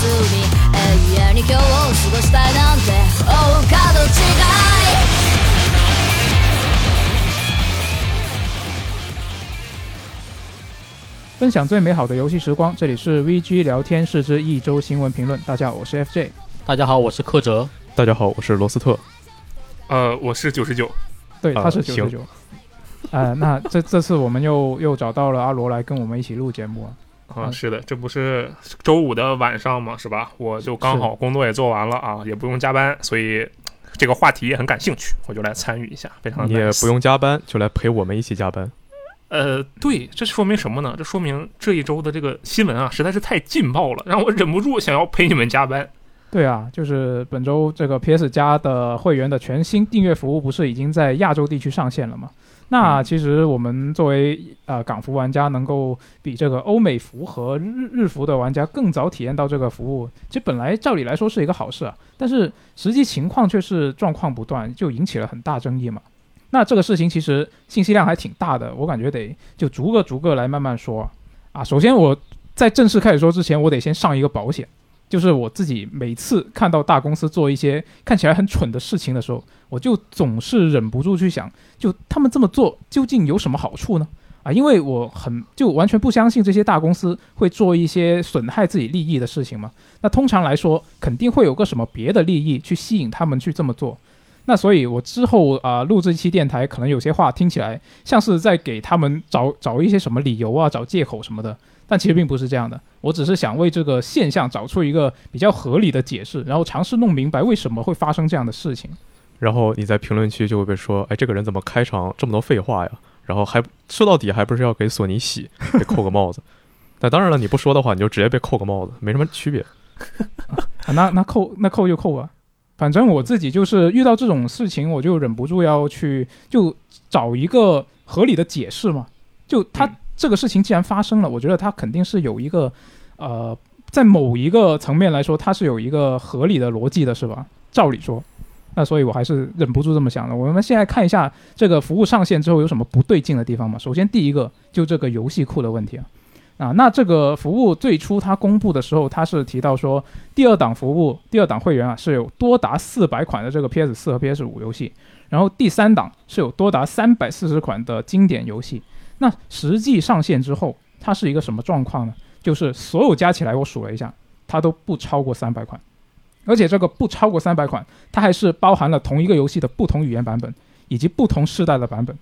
に永遠に今日を過ごしたいなんて大角違い。分享最美好的游戏时光，这里是 VG 聊天室之一周新闻评论。大家好，我是 FJ。大家好，我是柯哲。大家好，我是罗斯特。我是99。对，他是99。那这次我们又找到了阿罗来跟我们一起录节目啊。是的，这不是周五的晚上嘛，是吧？我就刚好工作也做完了啊，也不用加班，所以这个话题也很感兴趣，我就来参与一下。非常，你也不用加班，就来陪我们一起加班。对，这说明什么呢？这说明这一周的这个新闻啊，实在是太劲爆了，让我忍不住想要陪你们加班。对啊，就是本周这个 PS 加的会员的全新订阅服务不是已经在亚洲地区上线了吗？那其实我们作为港服玩家，能够比这个欧美服和日服的玩家更早体验到这个服务，其实本来照理来说是一个好事啊，但是实际情况却是状况不断，就引起了很大争议嘛。那这个事情其实信息量还挺大的，我感觉得就逐个来慢慢说啊。首先我在正式开始说之前，我得先上一个保险，就是我自己每次看到大公司做一些看起来很蠢的事情的时候，我就总是忍不住去想，就他们这么做究竟有什么好处呢？啊，因为我就完全不相信这些大公司会做一些损害自己利益的事情嘛。那通常来说，肯定会有个什么别的利益去吸引他们去这么做。那所以我之后录这期电台，可能有些话听起来像是在给他们找一些什么理由啊，找借口什么的，但其实并不是这样的。我只是想为这个现象找出一个比较合理的解释，然后尝试弄明白为什么会发生这样的事情。然后你在评论区就会被说，哎，这个人怎么开场这么多废话呀？然后还说到底还不是要给索尼洗，被扣个帽子。那当然了，你不说的话，你就直接被扣个帽子，没什么区别。那扣就扣吧。反正我自己就是遇到这种事情，我就忍不住要去就找一个合理的解释嘛。就它这个事情既然发生了，我觉得它肯定是有一个在某一个层面来说，它是有一个合理的逻辑的，是吧？照理说，那所以我还是忍不住这么想的。我们现在看一下这个服务上线之后有什么不对劲的地方嘛。首先第一个就这个游戏库的问题啊，那这个服务最初它公布的时候，它是提到说第二档会员啊是有多达400款的这个 PS4 和 PS5 游戏，然后第三档是有多达340款的经典游戏。那实际上线之后，它是一个什么状况呢？就是所有加起来我数了一下，它都不超过300款，而且这个不超过300款，它还是包含了同一个游戏的不同语言版本以及不同世代的版本，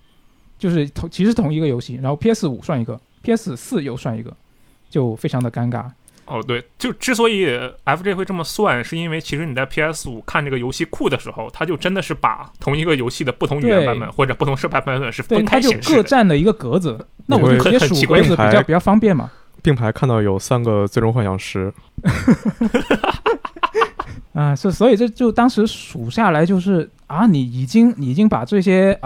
就是其实同一个游戏，然后 PS5 算一个，PS4 又算一个，就非常的尴尬。哦，对，就之所以 FJ 会这么算，是因为其实你在 PS5 看这个游戏库的时候，它就真的是把同一个游戏的不同语言版本或者不同设备版本是分开显示的，它就各占了一个格子。那我就直接数格子比较方便嘛。并排看到有3个最终幻想10。所以这就当时数下来就是你已经把这些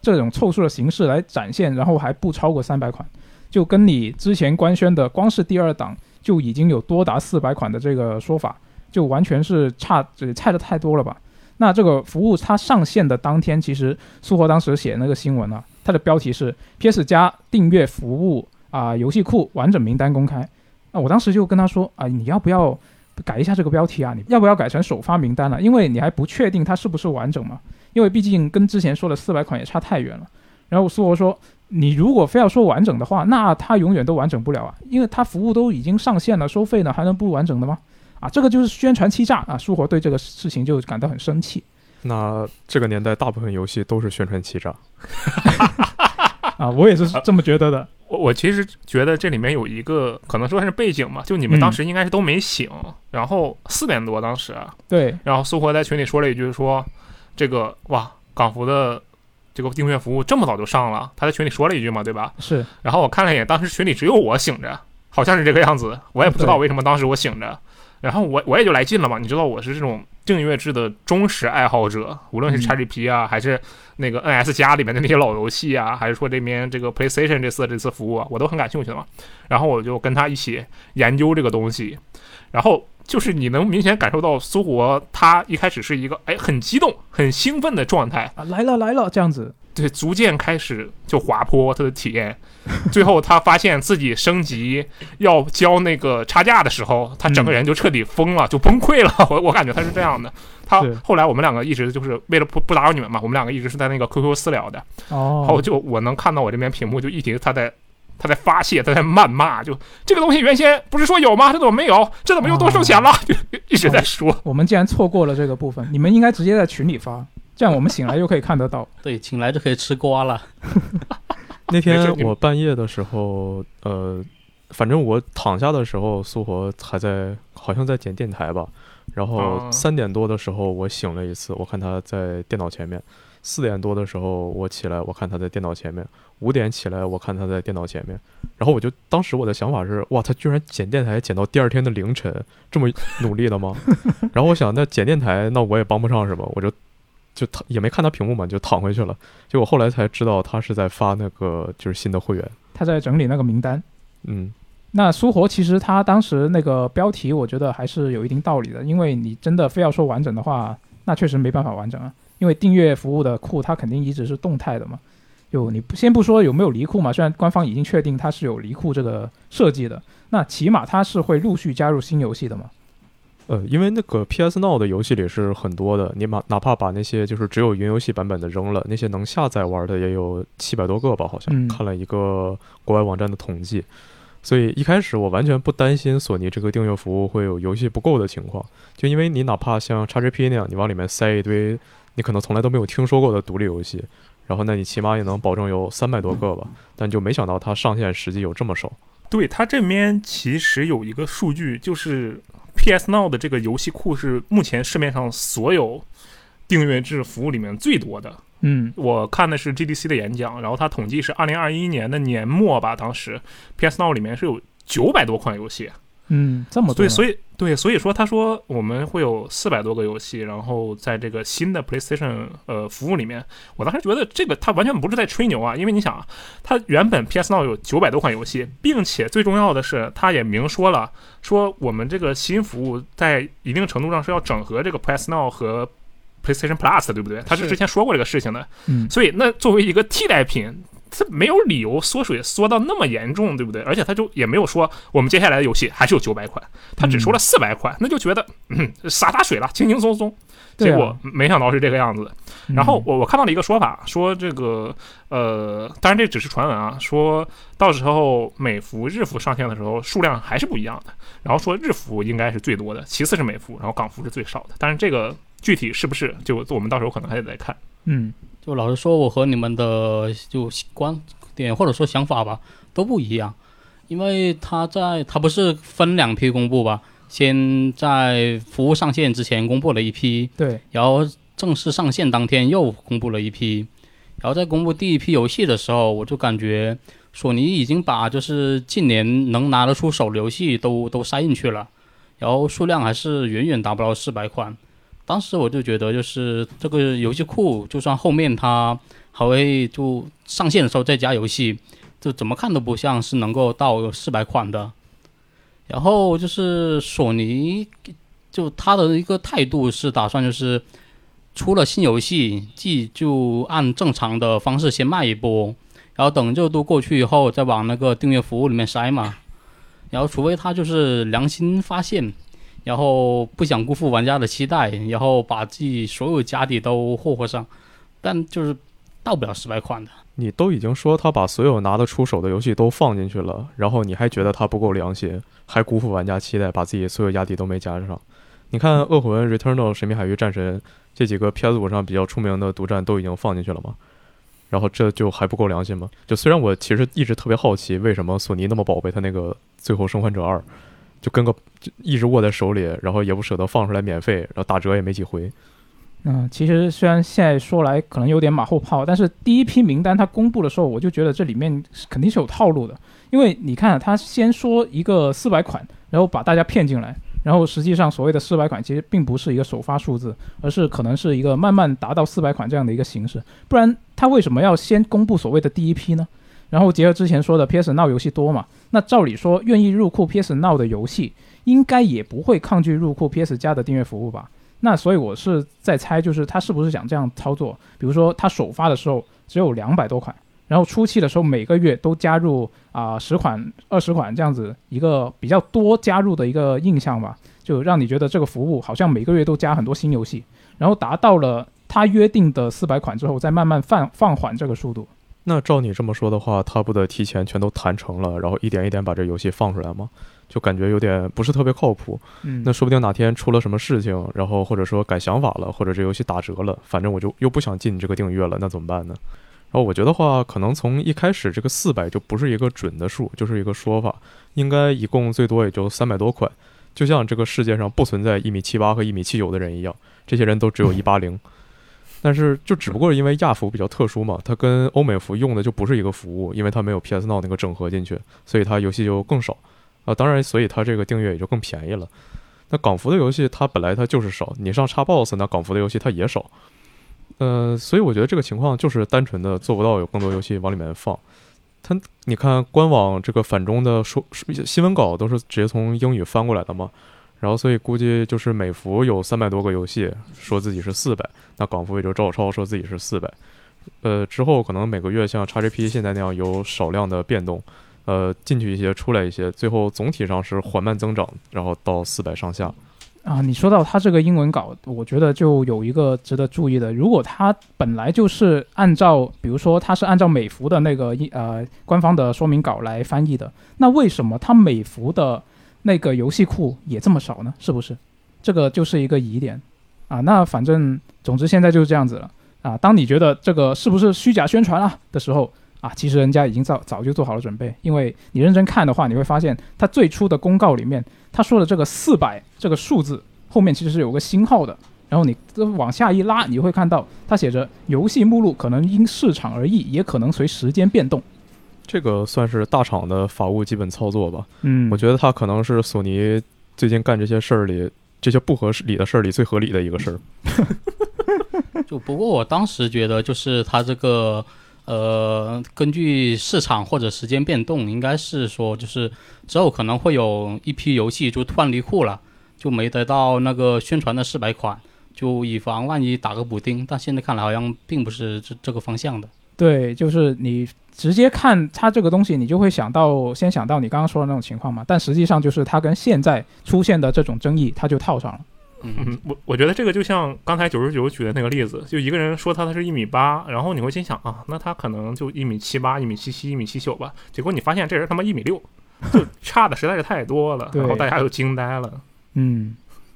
这种凑数的形式来展现，然后还不超过300款，就跟你之前官宣的光是第二档就已经有多达400款的这个说法，就完全是差的太多了吧。那这个服务它上线的当天，其实苏活当时写那个新闻啊，它的标题是 PS 加订阅服务游戏库完整名单公开。那我当时就跟他说你要不要改一下这个标题啊，你要不要改成首发名单了，因为你还不确定它是不是完整嘛，因为毕竟跟之前说的400款也差太远了。然后苏活说，你如果非要说完整的话，那它永远都完整不了啊，因为它服务都已经上线了，收费呢还能不完整的吗？这个就是宣传欺诈啊！苏活对这个事情就感到很生气。那这个年代大部分游戏都是宣传欺诈。我也是这么觉得的。我其实觉得这里面有一个可能说是背景嘛，就你们当时应该是都没醒，然后4点多当时，对，然后苏活在群里说了一句说，这个哇，港服的这个订阅服务这么早就上了，他在群里说了一句嘛，对吧？是。然后我看了一眼，当时群里只有我醒着，好像是这个样子，我也不知道为什么当时我醒着，然后我也就来劲了嘛，你知道我是这种订阅制的忠实爱好者，无论是 XGP 还是那个 NS 加里面的那些老游戏还是说这边这个 PlayStation 这次服务我都很感兴趣的嘛。然后我就跟他一起研究这个东西，然后就是你能明显感受到苏活他一开始是一个很激动很兴奋的状态，来了这样子。对，逐渐开始就滑坡他的体验，最后他发现自己升级要交那个差价的时候，他整个人就彻底疯了，就崩溃了。我感觉他是这样的。他后来我们两个一直就是为了不打扰你们嘛，我们两个一直是在那个 QQ 私聊的。哦，然后就我能看到我这边屏幕就一直他在发泄，他在谩骂，就这个东西原先不是说有吗？这怎么没有？这怎么又多收钱了？就一直在说。我们竟然错过了这个部分，你们应该直接在群里发。这样我们醒来又可以看得到对，醒来就可以吃瓜了那天我半夜的时候反正我躺下的时候苏活还在好像在剪电台吧，然后3点多的时候我醒了一次，我看他在电脑前面，4点多的时候我起来，我看他在电脑前面，5点起来我看他在电脑前面，然后我就当时我的想法是，哇，他居然剪电台剪到第二天的凌晨，这么努力的吗然后我想那剪电台那我也帮不上什么，我就也没看他屏幕嘛，就躺回去了。结果后来才知道他是在发那个就是新的会员，他在整理那个名单。嗯，那苏活其实他当时那个标题我觉得还是有一定道理的，因为你真的非要说完整的话，那确实没办法完整啊，因为订阅服务的库它肯定一直是动态的嘛。就你先不说有没有离库嘛，虽然官方已经确定它是有离库这个设计的，那起码它是会陆续加入新游戏的嘛。因为那个 PS Now 的游戏里是很多的，你哪怕把那些就是只有云游戏版本的扔了，那些能下载玩的也有700多个吧，好像看了一个国外网站的统计。所以一开始我完全不担心索尼这个订阅服务会有游戏不够的情况，就因为你哪怕像 XGP 那样，你往里面塞一堆你可能从来都没有听说过的独立游戏，然后那你起码也能保证有300多个吧，但就没想到它上线实际有这么少。对，它这边其实有一个数据，就是PS Now 的这个游戏库是目前市面上所有订阅制服务里面最多的。嗯，我看的是 GDC 的演讲，然后他统计是2021年的年末吧，当时 PS Now 里面是有900多款游戏。嗯，这么多。对，所以说他说我们会有400多个游戏，然后在这个新的 PlayStation 服务里面，我当时觉得这个他完全不是在吹牛啊，因为你想啊，他原本 PS Now 有900多款游戏，并且最重要的是他也明说了，说我们这个新服务在一定程度上是要整合这个 PS Now 和 PlayStation Plus 的，对不对？他是之前说过这个事情的。嗯，所以那作为一个替代品，他没有理由缩水缩到那么严重，对不对？而且他就也没有说我们接下来的游戏还是有900款，他只说了400款，那就觉得洒水了，轻轻松松。结果没想到是这个样子。然后我看到了一个说法，说这个当然这只是传闻啊，说到时候美服日服上线的时候数量还是不一样的，然后说日服应该是最多的，其次是美服，然后港服是最少的。但是这个具体是不是就我们到时候可能还得再看。嗯，就老实说，我和你们的就观点或者说想法吧都不一样，因为它不是分2批公布吧，先在服务上线之前公布了1批，对，然后正式上线当天又公布了1批，然后在公布第1批游戏的时候，我就感觉索尼已经把就是近年能拿得出手的游戏都塞进去了，然后数量还是远远达不到400款。当时我就觉得，就是这个游戏库，就算后面它还会就上线的时候再加游戏，就怎么看都不像是能够到400款的。然后就是索尼，就他的一个态度是打算就是出了新游戏，既就按正常的方式先卖一波，然后等热度过去以后再往那个订阅服务里面塞嘛。然后除非他就是良心发现，然后不想辜负玩家的期待，然后把自己所有家底都霍霍上，但就是到不了400款的。你都已经说他把所有拿得出手的游戏都放进去了，然后你还觉得他不够良心，还辜负玩家期待，把自己所有家底都没加上。你看恶魂、Returnal、神秘海域、战神这几个 PS5 上比较出名的独占都已经放进去了吗？然后这就还不够良心吗？就虽然我其实一直特别好奇为什么索尼那么宝贝他那个最后生还者2，就跟个一直握在手里，然后也不舍得放出来免费，然后打折也没几回。其实虽然现在说来可能有点马后炮，但是第1批名单它公布的时候，我就觉得这里面肯定是有套路的。因为你看他先说一个400款，然后把大家骗进来，然后实际上所谓的400款其实并不是一个首发数字，而是可能是一个慢慢达到400款这样的一个形式。不然他为什么要先公布所谓的第1批呢？然后结合之前说的 PS Now 游戏多嘛，那照理说愿意入库 PS Now 的游戏应该也不会抗拒入库 PS 加的订阅服务吧？那所以我是在猜，就是他是不是想这样操作，比如说他首发的时候只有200多款，然后初期的时候每个月都加入10款20款这样子一个比较多加入的一个印象吧，就让你觉得这个服务好像每个月都加很多新游戏，然后达到了他约定的400款之后再慢慢放缓这个速度。那照你这么说的话，他不得提前全都谈成了，然后一点一点把这游戏放出来吗？就感觉有点不是特别靠谱。那说不定哪天出了什么事情，然后或者说改想法了，或者这游戏打折了，反正我就又不想进这个订阅了，那怎么办呢？然后我觉得话，可能从一开始这个400就不是一个准的数，就是一个说法，应该一共最多也就300多款。就像这个世界上不存在1.78米和1.79米的人一样，这些人都只有180。但是就只不过是因为亚服比较特殊嘛，它跟欧美服用的就不是一个服务，因为它没有 PS Now 那个整合进去，所以它游戏就更少啊。当然，所以它这个订阅也就更便宜了。那港服的游戏它本来它就是少，你上 Xbox 那港服的游戏它也少，所以我觉得这个情况就是单纯的做不到有更多游戏往里面放。它你看官网这个反中的新闻稿都是直接从英语翻过来的嘛。然后所以估计就是美服有300多个游戏说自己是400，那港服也就照抄说自己是400。之后可能每个月像 XGP 现在那样有少量的变动，进去一些出来一些，最后总体上是缓慢增长，然后到400上下。啊，你说到他这个英文稿，我觉得就有一个值得注意的，如果他本来就是按照，比如说他是按照美服的那个官方的说明稿来翻译的，那为什么他美服的那个游戏库也这么少呢？是不是这个就是一个疑点啊？那反正总之现在就是这样子了啊。当你觉得这个是不是虚假宣传啊的时候啊，其实人家已经早就做好了准备，因为你认真看的话，你会发现他最初的公告里面他说的这个400这个数字后面其实是有个星号的，然后你往下一拉，你会看到他写着游戏目录可能因市场而异，也可能随时间变动。这个算是大厂的法务基本操作吧。我觉得它可能是索尼最近干这些事儿里，这些不合理的事儿里最合理的一个事儿。就不过我当时觉得，就是它这个根据市场或者时间变动，应该是说就是之后可能会有一批游戏就突然离库了，就没得到那个宣传的400款，就以防万一打个补丁。但现在看来好像并不是这个方向的。对，就是你直接看它这个东西，你就会先想到你刚刚说的那种情况嘛，但实际上就是它跟现在出现的这种争议它就套上了。我觉得这个就像刚才99举的那个例子，就一个人说他是1.8米，然后你会心想啊，那他可能就1.78米、1.77米、1.79米吧，结果你发现这人他妈1.6米，就差的实在是太多了。然后大家就惊呆了。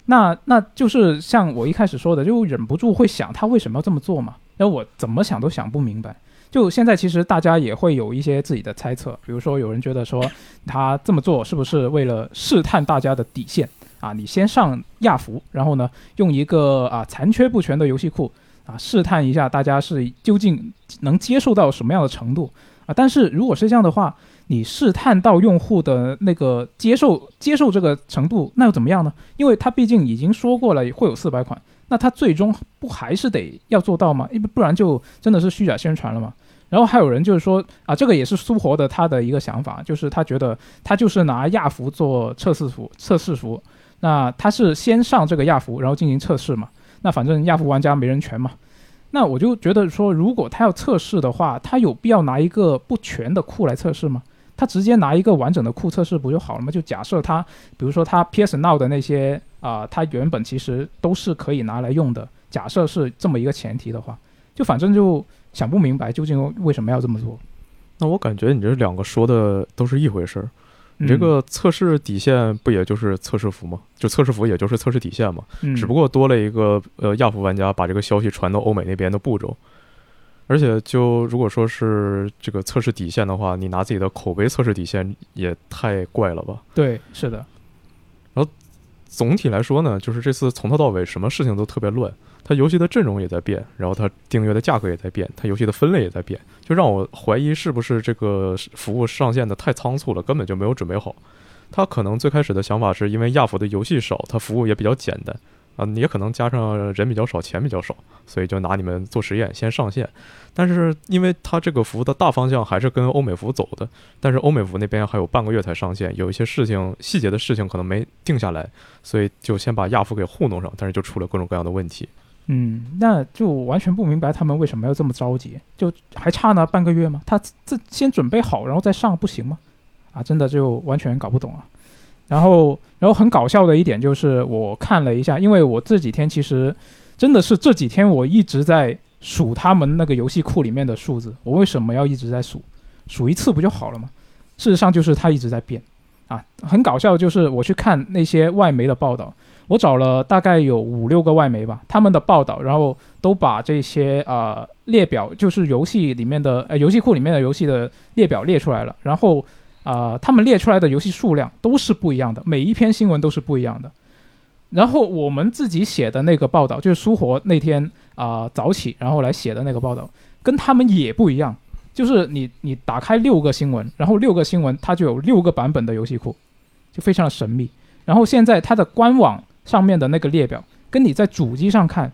那就是像我一开始说的，就忍不住会想他为什么要这么做嘛，然后我怎么想都想不明白。就现在其实大家也会有一些自己的猜测，比如说有人觉得说他这么做是不是为了试探大家的底线啊？你先上亚服，然后呢用一个残缺不全的游戏库试探一下大家是究竟能接受到什么样的程度啊？但是如果是这样的话，你试探到用户的那个接受这个程度，那又怎么样呢？因为他毕竟已经说过了会有400款。那他最终不还是得要做到吗？不然就真的是虚假宣传了嘛。然后还有人就是说啊，这个也是苏活的他的一个想法，就是他觉得他就是拿亚服做测试服，那他是先上这个亚服然后进行测试嘛，那反正亚服玩家没人权嘛。那我就觉得说，如果他要测试的话，他有必要拿一个不全的库来测试吗？他直接拿一个完整的库测试不就好了吗？就假设他比如说他 PS Now 的那些它原本其实都是可以拿来用的，假设是这么一个前提的话，就反正就想不明白究竟为什么要这么做。那我感觉你这两个说的都是一回事儿。你这个测试底线不也就是测试服吗？就测试服也就是测试底线嘛，只不过多了一个亚服玩家把这个消息传到欧美那边的步骤。而且就如果说是这个测试底线的话，你拿自己的口碑测试底线也太怪了吧。对，是的。然后总体来说呢，就是这次从头到尾什么事情都特别乱，它游戏的阵容也在变，然后它订阅的价格也在变，它游戏的分类也在变，就让我怀疑是不是这个服务上线的太仓促了，根本就没有准备好。它可能最开始的想法是因为亚服的游戏少，它服务也比较简单，也可能加上人比较少，钱比较少，所以就拿你们做实验先上线。但是因为它这个服务的大方向还是跟欧美服走的，但是欧美服那边还有半个月才上线，有一些事情细节的事情可能没定下来，所以就先把亚服给糊弄上，但是就出了各种各样的问题。那就完全不明白他们为什么要这么着急，就还差呢半个月吗？他这先准备好然后再上不行吗？啊，真的就完全搞不懂啊。然后很搞笑的一点就是我看了一下，因为我这几天其实真的是这几天我一直在数他们那个游戏库里面的数字，我为什么要一直在数一次不就好了吗？事实上就是它一直在变啊，很搞笑。就是我去看那些外媒的报道，我找了大概有5-6个外媒吧，他们的报道，然后都把这些列表，就是游戏里面的游戏库里面的游戏的列表列出来了，然后他们列出来的游戏数量都是不一样的，每一篇新闻都是不一样的。然后我们自己写的那个报道，就是苏活那天早起然后来写的那个报道，跟他们也不一样。就是你打开6个新闻，然后6个新闻它就有6个版本的游戏库，就非常的神秘。然后现在它的官网上面的那个列表跟你在主机上看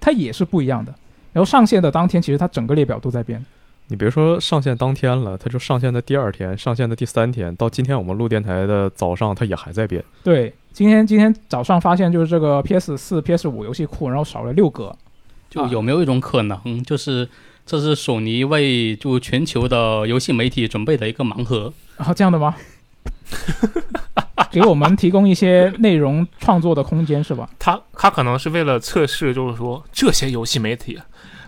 它也是不一样的。然后上线的当天其实它整个列表都在变。你别说上线当天了，它就上线的第2天，上线的第3天，到今天我们录电台的早上它也还在变。对，今天早上发现就是这个 PS4 PS5 游戏库然后少了6个。就有没有一种可能就是这是索尼为就全球的游戏媒体准备的一个盲盒啊？这样的吗？给我们提供一些内容创作的空间是吧？他可能是为了测试，就是说这些游戏媒体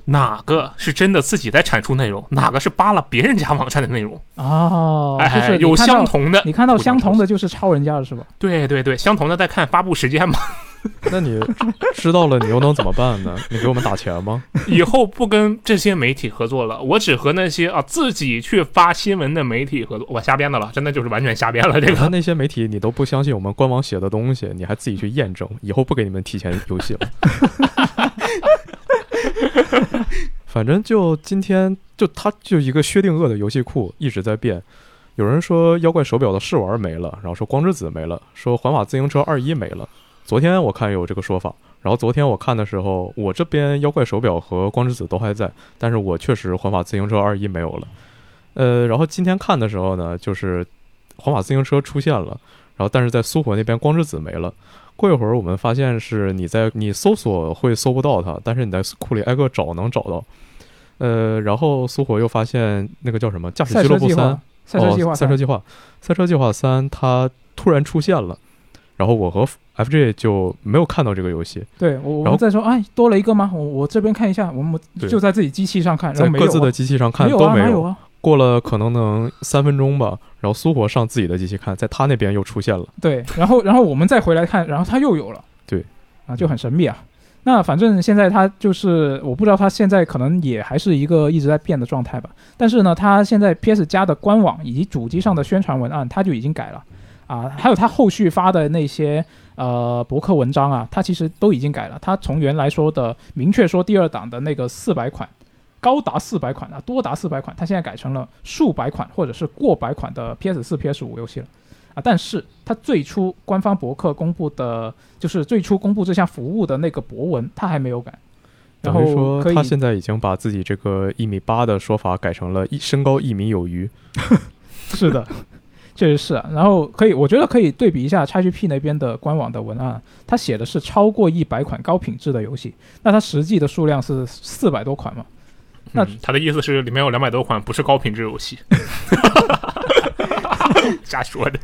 哪个是真的自己在产出内容，哪个是扒了别人家网站的内容。哦，就是有相同的，你看到相同的就是抄人家的是吧？对对对，相同的在看发布时间嘛。那你知道了你又能怎么办呢？你给我们打钱吗？以后不跟这些媒体合作了，我只和那些自己去发新闻的媒体合作。我瞎编的了，真的就是完全瞎编了。这个那些媒体你都不相信我们官网写的东西，你还自己去验证，以后不给你们提前游戏了。反正就今天就它就一个薛定谔的游戏库一直在变。有人说妖怪手表的试玩没了，然后说光之子没了，说环法自行车21没了。昨天我看有这个说法，然后昨天我看的时候，我这边妖怪手表和光之子都还在，但是我确实环法自行车21没有了。然后今天看的时候呢，就是环法自行车出现了，然后但是在苏活那边光之子没了。过一会儿我们发现是你搜索会搜不到它，但是你在库里挨个找能找到。然后苏活又发现那个叫什么驾驶俱乐部3，赛车计划3，它突然出现了。然后我和 FJ 就没有看到这个游戏。对，我们在说哎多了一个吗？我这边看一下，我们就在自己机器上看，然后没有、啊、在各自的机器上看没有、啊、都没有。没有啊，过了可能3分钟吧，然后苏活上自己的机器看，在他那边又出现了。对，然后我们再回来看，然后他又有了。对啊，就很神秘啊。那反正现在他就是我不知道他现在可能也还是一个一直在变的状态吧。但是呢，他现在 PS 加的官网以及主机上的宣传文案他就已经改了。啊，还有他后续发的那些博客文章啊，他其实都已经改了。他从原来说的明确说第二档的那个400款，高达400款啊，多达400款，他现在改成了数百款或者是过百款的 PS4、PS5 游戏了啊。但是他最初官方博客公布的，就是最初公布这项服务的那个博文，他还没有改。然后说他现在已经把自己这个1.8米的说法改成了身高1米有余。是的。确实是啊，然后我觉得可以对比一下 XGP 那边的官网的文案，它写的是超过100款高品质的游戏，那它实际的数量是400多款嘛？那他的意思是里面有200多款不是高品质游戏。瞎说的。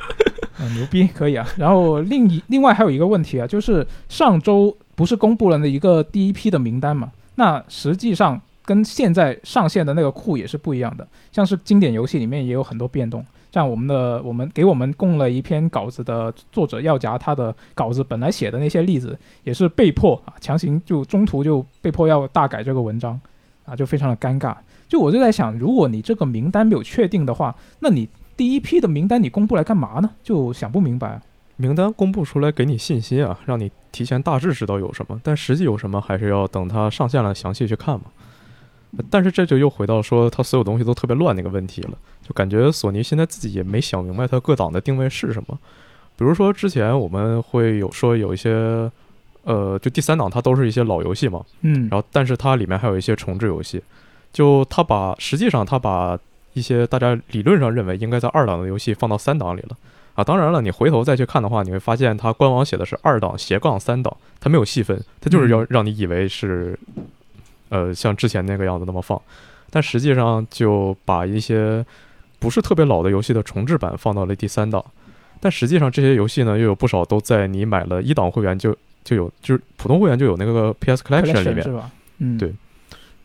牛逼，可以啊。然后另外还有一个问题啊，就是上周不是公布了一个第一批的名单嘛？那实际上跟现在上线的那个库也是不一样的，像是经典游戏里面也有很多变动。像我们给我们供了一篇稿子的作者耀夹，他的稿子本来写的那些例子也是被迫啊，强行就中途就被迫要大改这个文章啊，就非常的尴尬。就我就在想，如果你这个名单没有确定的话，那你第一批的名单你公布来干嘛呢？就想不明白啊。名单公布出来给你信心啊，让你提前大致知道有什么，但实际有什么还是要等它上线了详细去看嘛。但是这就又回到说它所有东西都特别乱那个问题了，就感觉索尼现在自己也没想明白它各档的定位是什么。比如说之前我们会有说有一些就第三档它都是一些老游戏嘛，嗯，然后但是它里面还有一些重置游戏，就它把实际上它把一些大家理论上认为应该在二档的游戏放到三档里了啊。当然了，你回头再去看的话，你会发现它官网写的是二档斜杠三档，它没有细分，它就是要让你以为是像之前那个样子那么放，但实际上就把一些不是特别老的游戏的重置版放到了第三档。但实际上这些游戏呢又有不少都在你买了一档会员就有，就是普通会员就有那个 PS Collection 里面，是吧？嗯，对，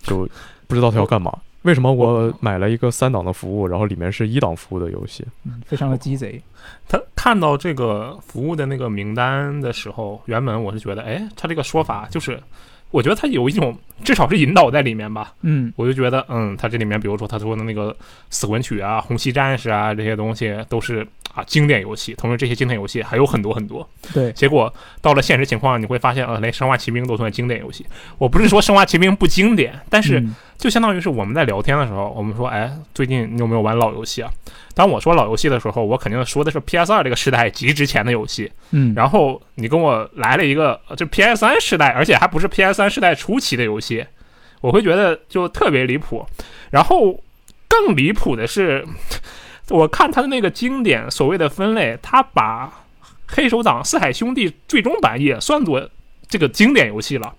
就不知道它要干嘛。为什么我买了一个三档的服务，然后里面是一档服务的游戏？嗯，非常的鸡贼。他看到这个服务的那个名单的时候，原本我是觉得，哎，他这个说法就是，我觉得他有一种至少是引导在里面吧。嗯，我就觉得，他这里面比如说他说的那个《死魂曲》啊、《红旗战士》啊这些东西都是啊经典游戏，同时这些经典游戏还有很多很多。对，结果到了现实情况，你会发现，连《生化奇兵》都算经典游戏。我不是说《生化奇兵》不经典，但是。就相当于是我们在聊天的时候，我们说，哎，最近你有没有玩老游戏啊？当我说老游戏的时候，我肯定说的是 PS2 这个时代极值钱的游戏。嗯，然后你跟我来了一个这 PS3 时代，而且还不是 PS3 时代初期的游戏，我会觉得就特别离谱。然后更离谱的是，我看他的那个经典所谓的分类，他把黑手党四海兄弟最终版也算作这个经典游戏了。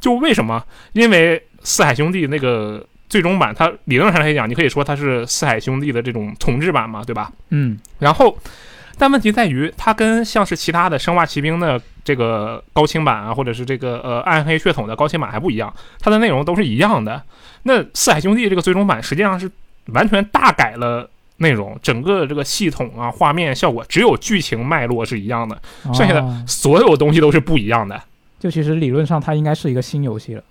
就为什么？因为四海兄弟那个最终版，它理论上来讲，你可以说它是四海兄弟的这种重置版嘛，对吧？嗯。然后，但问题在于，它跟像是其他的《生化奇兵》的这个高清版啊，或者是这个暗黑血统的高清版还不一样，它的内容都是一样的。那四海兄弟这个最终版实际上是完全大改了内容，整个这个系统啊、画面效果，只有剧情脉络是一样的，剩下的所有东西都是不一样的。就其实理论上它应该是一个新游戏了。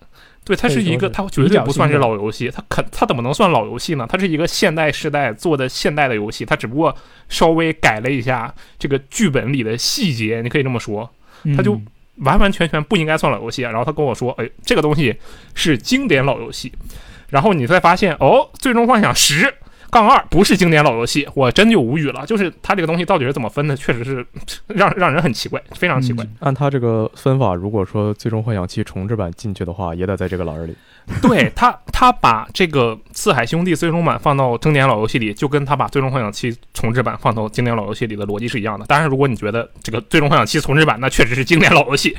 对，它是一个，它绝对不算是老游戏，它怎么能算老游戏呢？它是一个现代时代做的现代的游戏，它只不过稍微改了一下这个剧本里的细节，你可以这么说，它就完完全全不应该算老游戏。然后他跟我说，哎，这个东西是经典老游戏，然后你才发现，哦，《最终幻想10-2》不是经典老游戏，我真就无语了。就是它这个东西到底是怎么分的，确实是让人很奇怪，非常奇怪。按它这个分法，如果说《最终幻想7》重置版进去的话，也得在这个栏里。对，他把这个《四海兄弟》最终版放到经典老游戏里，就跟他把《最终幻想7》重置版放到经典老游戏里的逻辑是一样的。当然，如果你觉得这个《最终幻想7》重置版那确实是经典老游戏，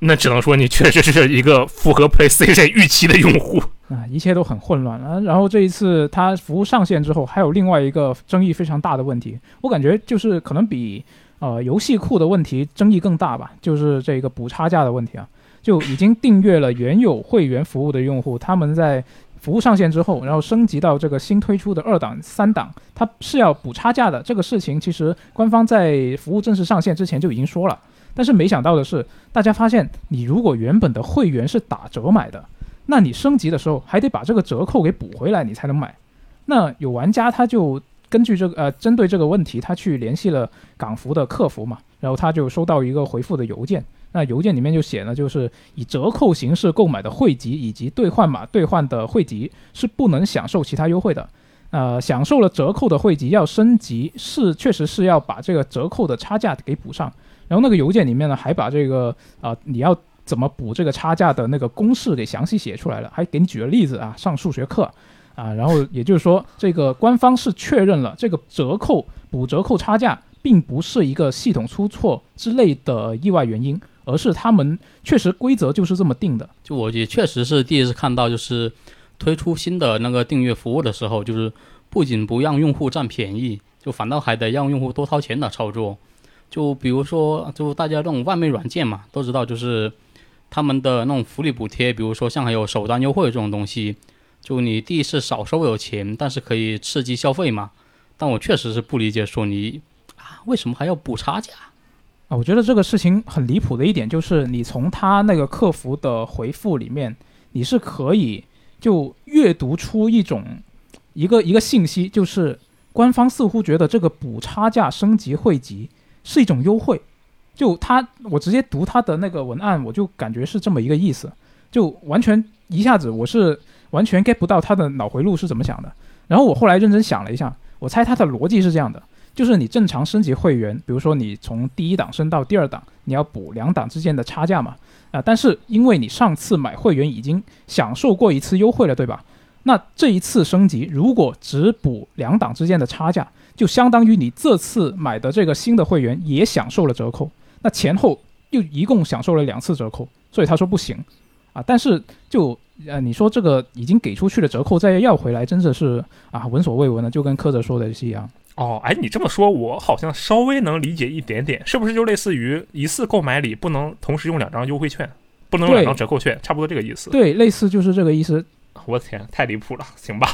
那只能说你确实是一个符合 PlayStation 预期的用户啊，一切都很混乱了。然后这一次它服务上线之后，还有另外一个争议非常大的问题，我感觉就是可能比游戏库的问题争议更大吧，就是这个补差价的问题啊。就已经订阅了原有会员服务的用户，他们在服务上线之后，然后升级到这个新推出的二档、三档，它是要补差价的。这个事情其实官方在服务正式上线之前就已经说了。但是没想到的是，大家发现你如果原本的会员是打折买的，那你升级的时候还得把这个折扣给补回来你才能买。那有玩家他就根据这个针对这个问题，他去联系了港服的客服嘛，然后他就收到一个回复的邮件，那邮件里面就写呢，就是以折扣形式购买的会籍以及兑换码兑换的会籍是不能享受其他优惠的。享受了折扣的会籍要升级是确实是要把这个折扣的差价给补上。然后那个邮件里面呢，还把这个你要怎么补这个差价的那个公式给详细写出来了，还给你举了例子啊，上数学课啊。然后也就是说，这个官方是确认了这个折扣补折扣差价并不是一个系统出错之类的意外原因，而是他们确实规则就是这么定的。就我也确实是第一次看到，就是推出新的那个订阅服务的时候，就是不仅不让用户占便宜，就反倒还得让用户多掏钱的操作。就比如说，就大家这种外卖软件嘛，都知道就是他们的那种福利补贴，比如说像还有首单优惠这种东西，就你第一次少收有钱，但是可以刺激消费嘛。但我确实是不理解，说你为什么还要补差价啊？我觉得这个事情很离谱的一点就是，你从他那个客服的回复里面，你是可以就阅读出一个信息，就是官方似乎觉得这个补差价升级会籍是一种优惠。就我直接读他的那个文案，我就感觉是这么一个意思，就完全一下子我是完全 get 不到他的脑回路是怎么想的。然后我后来认真想了一下，我猜他的逻辑是这样的，就是你正常升级会员，比如说你从第一档升到第二档，你要补两档之间的差价嘛。但是因为你上次买会员已经享受过一次优惠了，对吧？那这一次升级如果只补两档之间的差价，就相当于你这次买的这个新的会员也享受了折扣，那前后又一共享受了2次折扣，所以他说不行啊。但是就你说这个已经给出去的折扣再要回来，真的是啊闻所未闻的，就跟柯泽说的是一样。哦，哎，你这么说我好像稍微能理解一点点，是不是就类似于一次购买里不能同时用2张优惠券，不能用2张折扣券，差不多这个意思。对，类似就是这个意思。我天，太离谱了，行吧。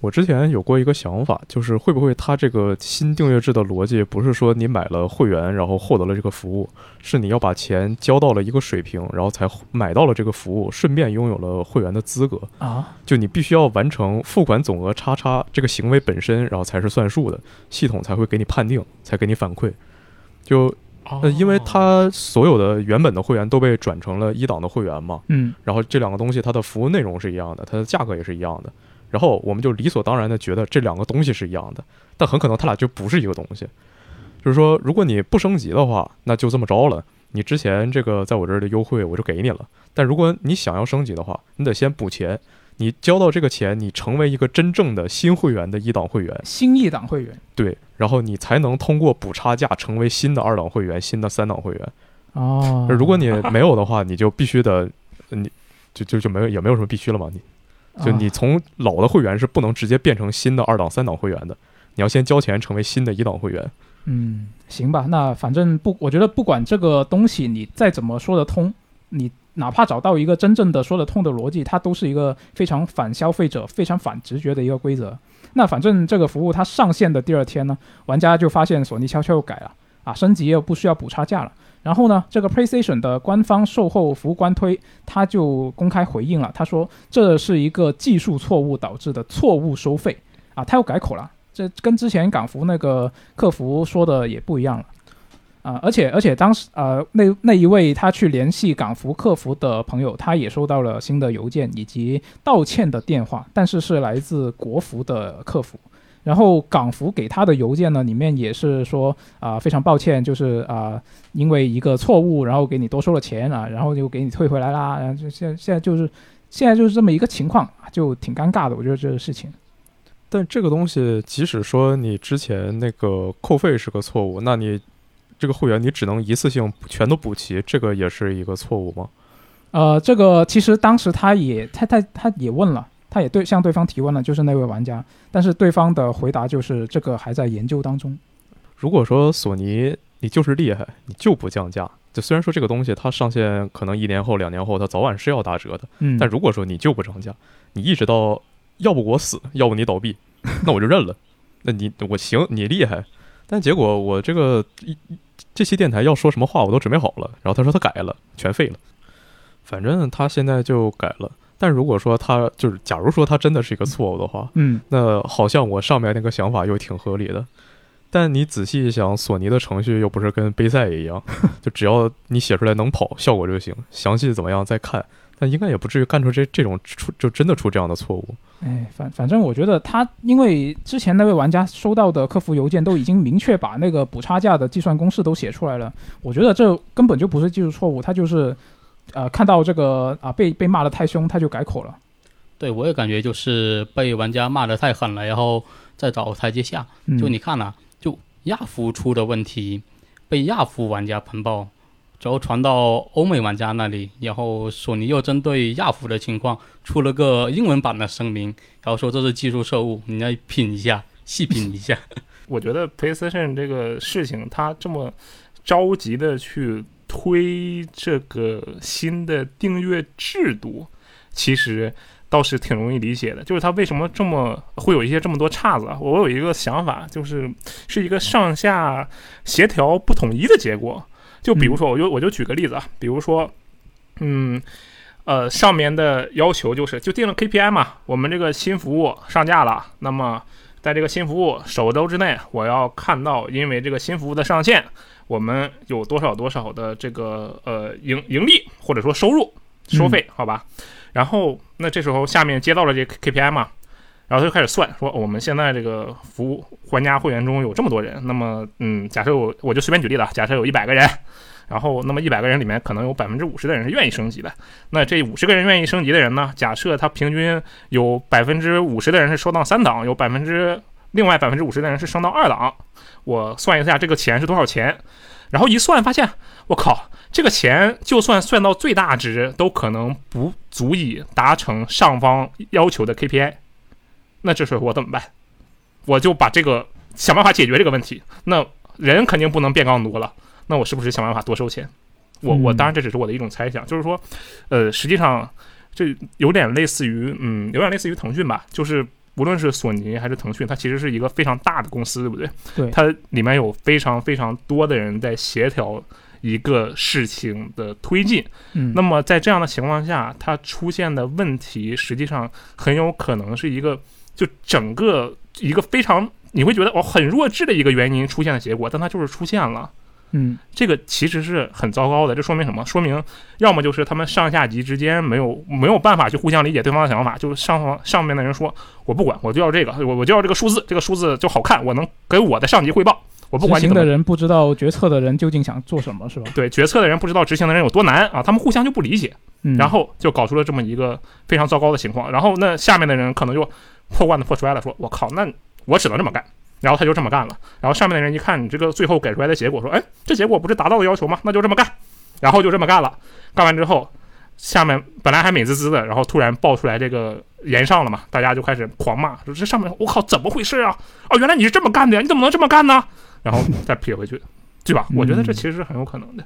我之前有过一个想法，就是会不会他这个新订阅制的逻辑不是说你买了会员然后获得了这个服务，是你要把钱交到了一个水平然后才买到了这个服务，顺便拥有了会员的资格啊？就你必须要完成付款总额XX这个行为本身，然后才是算数的，系统才会给你判定，才给你反馈。就因为它所有的原本的会员都被转成了一档的会员嘛，嗯，然后这两个东西它的服务内容是一样的，它的价格也是一样的，然后我们就理所当然的觉得这两个东西是一样的，但很可能它俩就不是一个东西。就是说如果你不升级的话，那就这么着了，你之前这个在我这儿的优惠我就给你了，但如果你想要升级的话，你得先补钱，你交到这个钱，你成为一个真正的新会员的一档会员，新一档会员，对，然后你才能通过补差价成为新的2档会员，新的3档会员。哦，如果你没有的话，你就必须的，你就没有，也没有什么必须了嘛，你就你从老的会员是不能直接变成新的2档3档会员的，你要先交钱成为新的1档会员。嗯，行吧，那反正我觉得不管这个东西你再怎么说得通，你哪怕找到一个真正的说得通的逻辑，它都是一个非常反消费者、非常反直觉的一个规则。那反正这个服务它上线的第2天呢，玩家就发现索尼悄悄又改了啊，升级又不需要补差价了。然后呢，这个 PlayStation 的官方售后服务官推他就公开回应了，他说这是一个技术错误导致的错误收费啊，他又改口了，这跟之前港服那个客服说的也不一样了啊。而且当时那一位他去联系港服客服的朋友，他也收到了新的邮件以及道歉的电话，但是来自国服的客服。然后港服给他的邮件呢，里面也是说非常抱歉，就是因为一个错误，然后给你多收了钱啊，然后就给你退回来啦。然后就现在就是这么一个情况，就挺尴尬的，我觉得这个事情。但这个东西，即使说你之前那个扣费是个错误，那你这个会员你只能一次性全都补齐，这个也是一个错误吗？这个其实当时他也问了。他也向对方提问了，就是那位玩家，但是对方的回答就是这个还在研究当中。如果说索尼你就是厉害，你就不降价，就虽然说这个东西它上线可能1年后2年后它早晚是要打折的，但如果说你就不降价，你一直到要不我死要不你倒闭，那我就认了。那我行，你厉害，但结果我这期电台要说什么话我都准备好了，然后他说他改了，全废了。反正他现在就改了，但如果说他就是，假如说他真的是一个错误的话，那好像我上面那个想法又挺合理的。但你仔细一想，索尼的程序又不是跟杯赛一样，就只要你写出来能跑，效果就行，详细怎么样再看。但应该也不至于干出这种就真的出这样的错误。哎，反正我觉得他，因为之前那位玩家收到的客服邮件都已经明确把那个补差价的计算公式都写出来了，我觉得这根本就不是技术错误，他就是。看到这个被骂得太凶，他就改口了。对，我也感觉就是被玩家骂得太狠了，然后再找台阶下。就你看啊，就亚服出的问题被亚服玩家喷爆，然后传到欧美玩家那里，然后索尼又针对亚服的情况出了个英文版的声明，然后说这是技术错误，你要品一下，细品一下。我觉得 PlayStation 这个事情，他这么着急的去推这个新的订阅制度，其实倒是挺容易理解的，就是他为什么这么会有一些这么多岔子。我有一个想法，就是是一个上下协调不统一的结果。就比如说我就举个例子啊，比如说上面的要求就定了 KPI 嘛，我们这个新服务上架了，那么在这个新服务首周之内，我要看到因为这个新服务的上线，我们有多少的这个盈利或者说收入收费，好吧。然后那这时候下面接到了这 KPI 嘛，然后他就开始算说我们现在这个服务玩家会员中有这么多人，那么假设我就随便举例了，假设有100个人，然后那么100个人里面可能有50%的人是愿意升级的，那这50个人愿意升级的人呢，假设他平均有50%的人是升到3档，有另外50%的人是升到2档，我算一下这个钱是多少钱，然后一算发现我靠，这个钱就算算到最大值都可能不足以达成上方要求的 KPI， 那这时候我怎么办？我就把这个想办法解决这个问题，那人肯定不能变更多了，那我是不是想办法多收钱？我当然这只是我的一种猜想，就是说实际上这有点类似于腾讯吧，就是无论是索尼还是腾讯，它其实是一个非常大的公司，对不对？对，它里面有非常非常多的人在协调一个事情的推进。那么在这样的情况下，它出现的问题实际上很有可能是一个就整个一个非常你会觉得很弱智的一个原因出现的结果，但它就是出现了。这个其实是很糟糕的，这说明什么？说明要么就是他们上下级之间没有办法去互相理解对方的想法，就是上面的人说我不管，我就要这个，我就要这个数字，这个数字就好看，我能给我的上级汇报，我不管你怎么。执行的人不知道决策的人究竟想做什么，是吧？对，决策的人不知道执行的人有多难啊，他们互相就不理解，然后就搞出了这么一个非常糟糕的情况。然后那下面的人可能就破罐子破摔了，说我靠，那我只能这么干。然后他就这么干了，然后上面的人一看你这个最后给出来的结果，说哎，这结果不是达到了要求吗？那就这么干，然后就这么干了。干完之后，下面本来还美滋滋的，然后突然爆出来这个延上了嘛，大家就开始狂骂，说这上面我靠怎么回事啊？哦，原来你是这么干的呀，你怎么能这么干呢？然后再撇回去，对吧？我觉得这其实是很有可能的。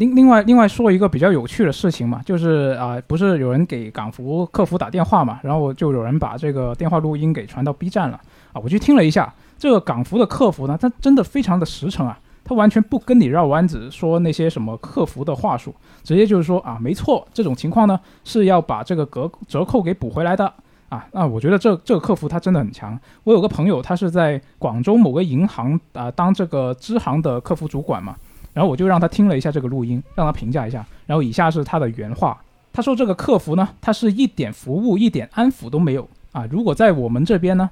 另外说一个比较有趣的事情嘛，就是不是有人给港服客服打电话嘛，然后就有人把这个电话录音给传到 B 站了啊，我去听了一下，这个港服的客服呢，他真的非常的实诚啊，他完全不跟你绕弯子说那些什么客服的话术，直接就是说啊，没错，这种情况呢是要把这个折扣给补回来的啊。那我觉得这个客服他真的很强。我有个朋友，他是在广州某个银行当这个支行的客服主管嘛。然后我就让他听了一下这个录音，让他评价一下，然后以下是他的原话。他说这个客服呢，他是一点服务一点安抚都没有啊，如果在我们这边呢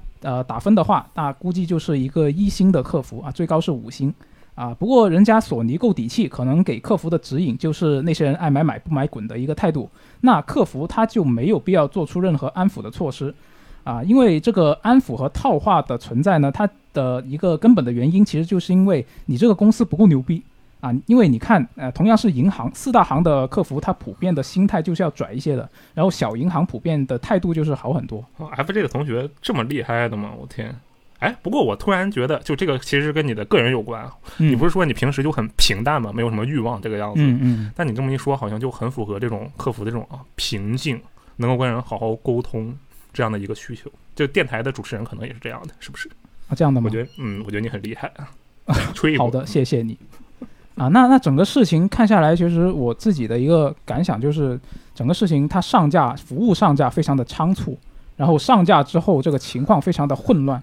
打分的话，那估计就是一个1星的客服啊，最高是5星啊。不过人家索尼够底气，可能给客服的指引就是那些人爱买买不买滚的一个态度，那客服他就没有必要做出任何安抚的措施啊，因为这个安抚和套话的存在呢，它的一个根本的原因其实就是因为你这个公司不够牛逼啊，因为你看同样是银行，四大行的客服他普遍的心态就是要拽一些的，然后小银行普遍的态度就是好很多。FJ 的同学这么厉害的吗？我天！哎，不过我突然觉得，就这个其实跟你的个人有关。你不是说你平时就很平淡吗？没有什么欲望这个样子。但你这么一说，好像就很符合这种客服的这种平静，能够跟人好好沟通这样的一个需求。就电台的主持人可能也是这样的，是不是？啊，这样的吗？我觉得你很厉害啊！吹好的，谢谢你。啊，那整个事情看下来，其实我自己的一个感想就是，整个事情它上架服务上架非常的仓促，然后上架之后这个情况非常的混乱，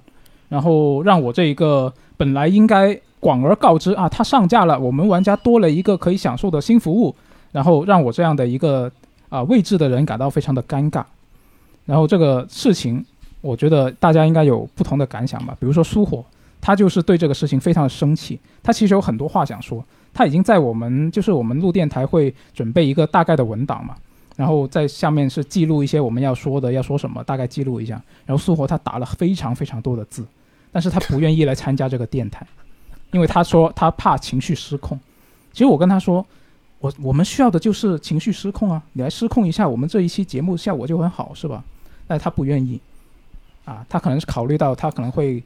然后让我这一个本来应该广而告之啊，它上架了，我们玩家多了一个可以享受的新服务，然后让我这样的一个位置的人感到非常的尴尬。然后这个事情，我觉得大家应该有不同的感想吧，比如说苏火，他就是对这个事情非常的生气，他其实有很多话想说，他已经在我们录电台会准备一个大概的文档嘛，然后在下面是记录一些我们要说什么，大概记录一下。然后苏活他打了非常非常多的字，但是他不愿意来参加这个电台，因为他说他怕情绪失控。其实我跟他说，我们需要的就是情绪失控啊，你来失控一下，我们这一期节目效果就很好，是吧？但他不愿意啊，他可能是考虑到他可能会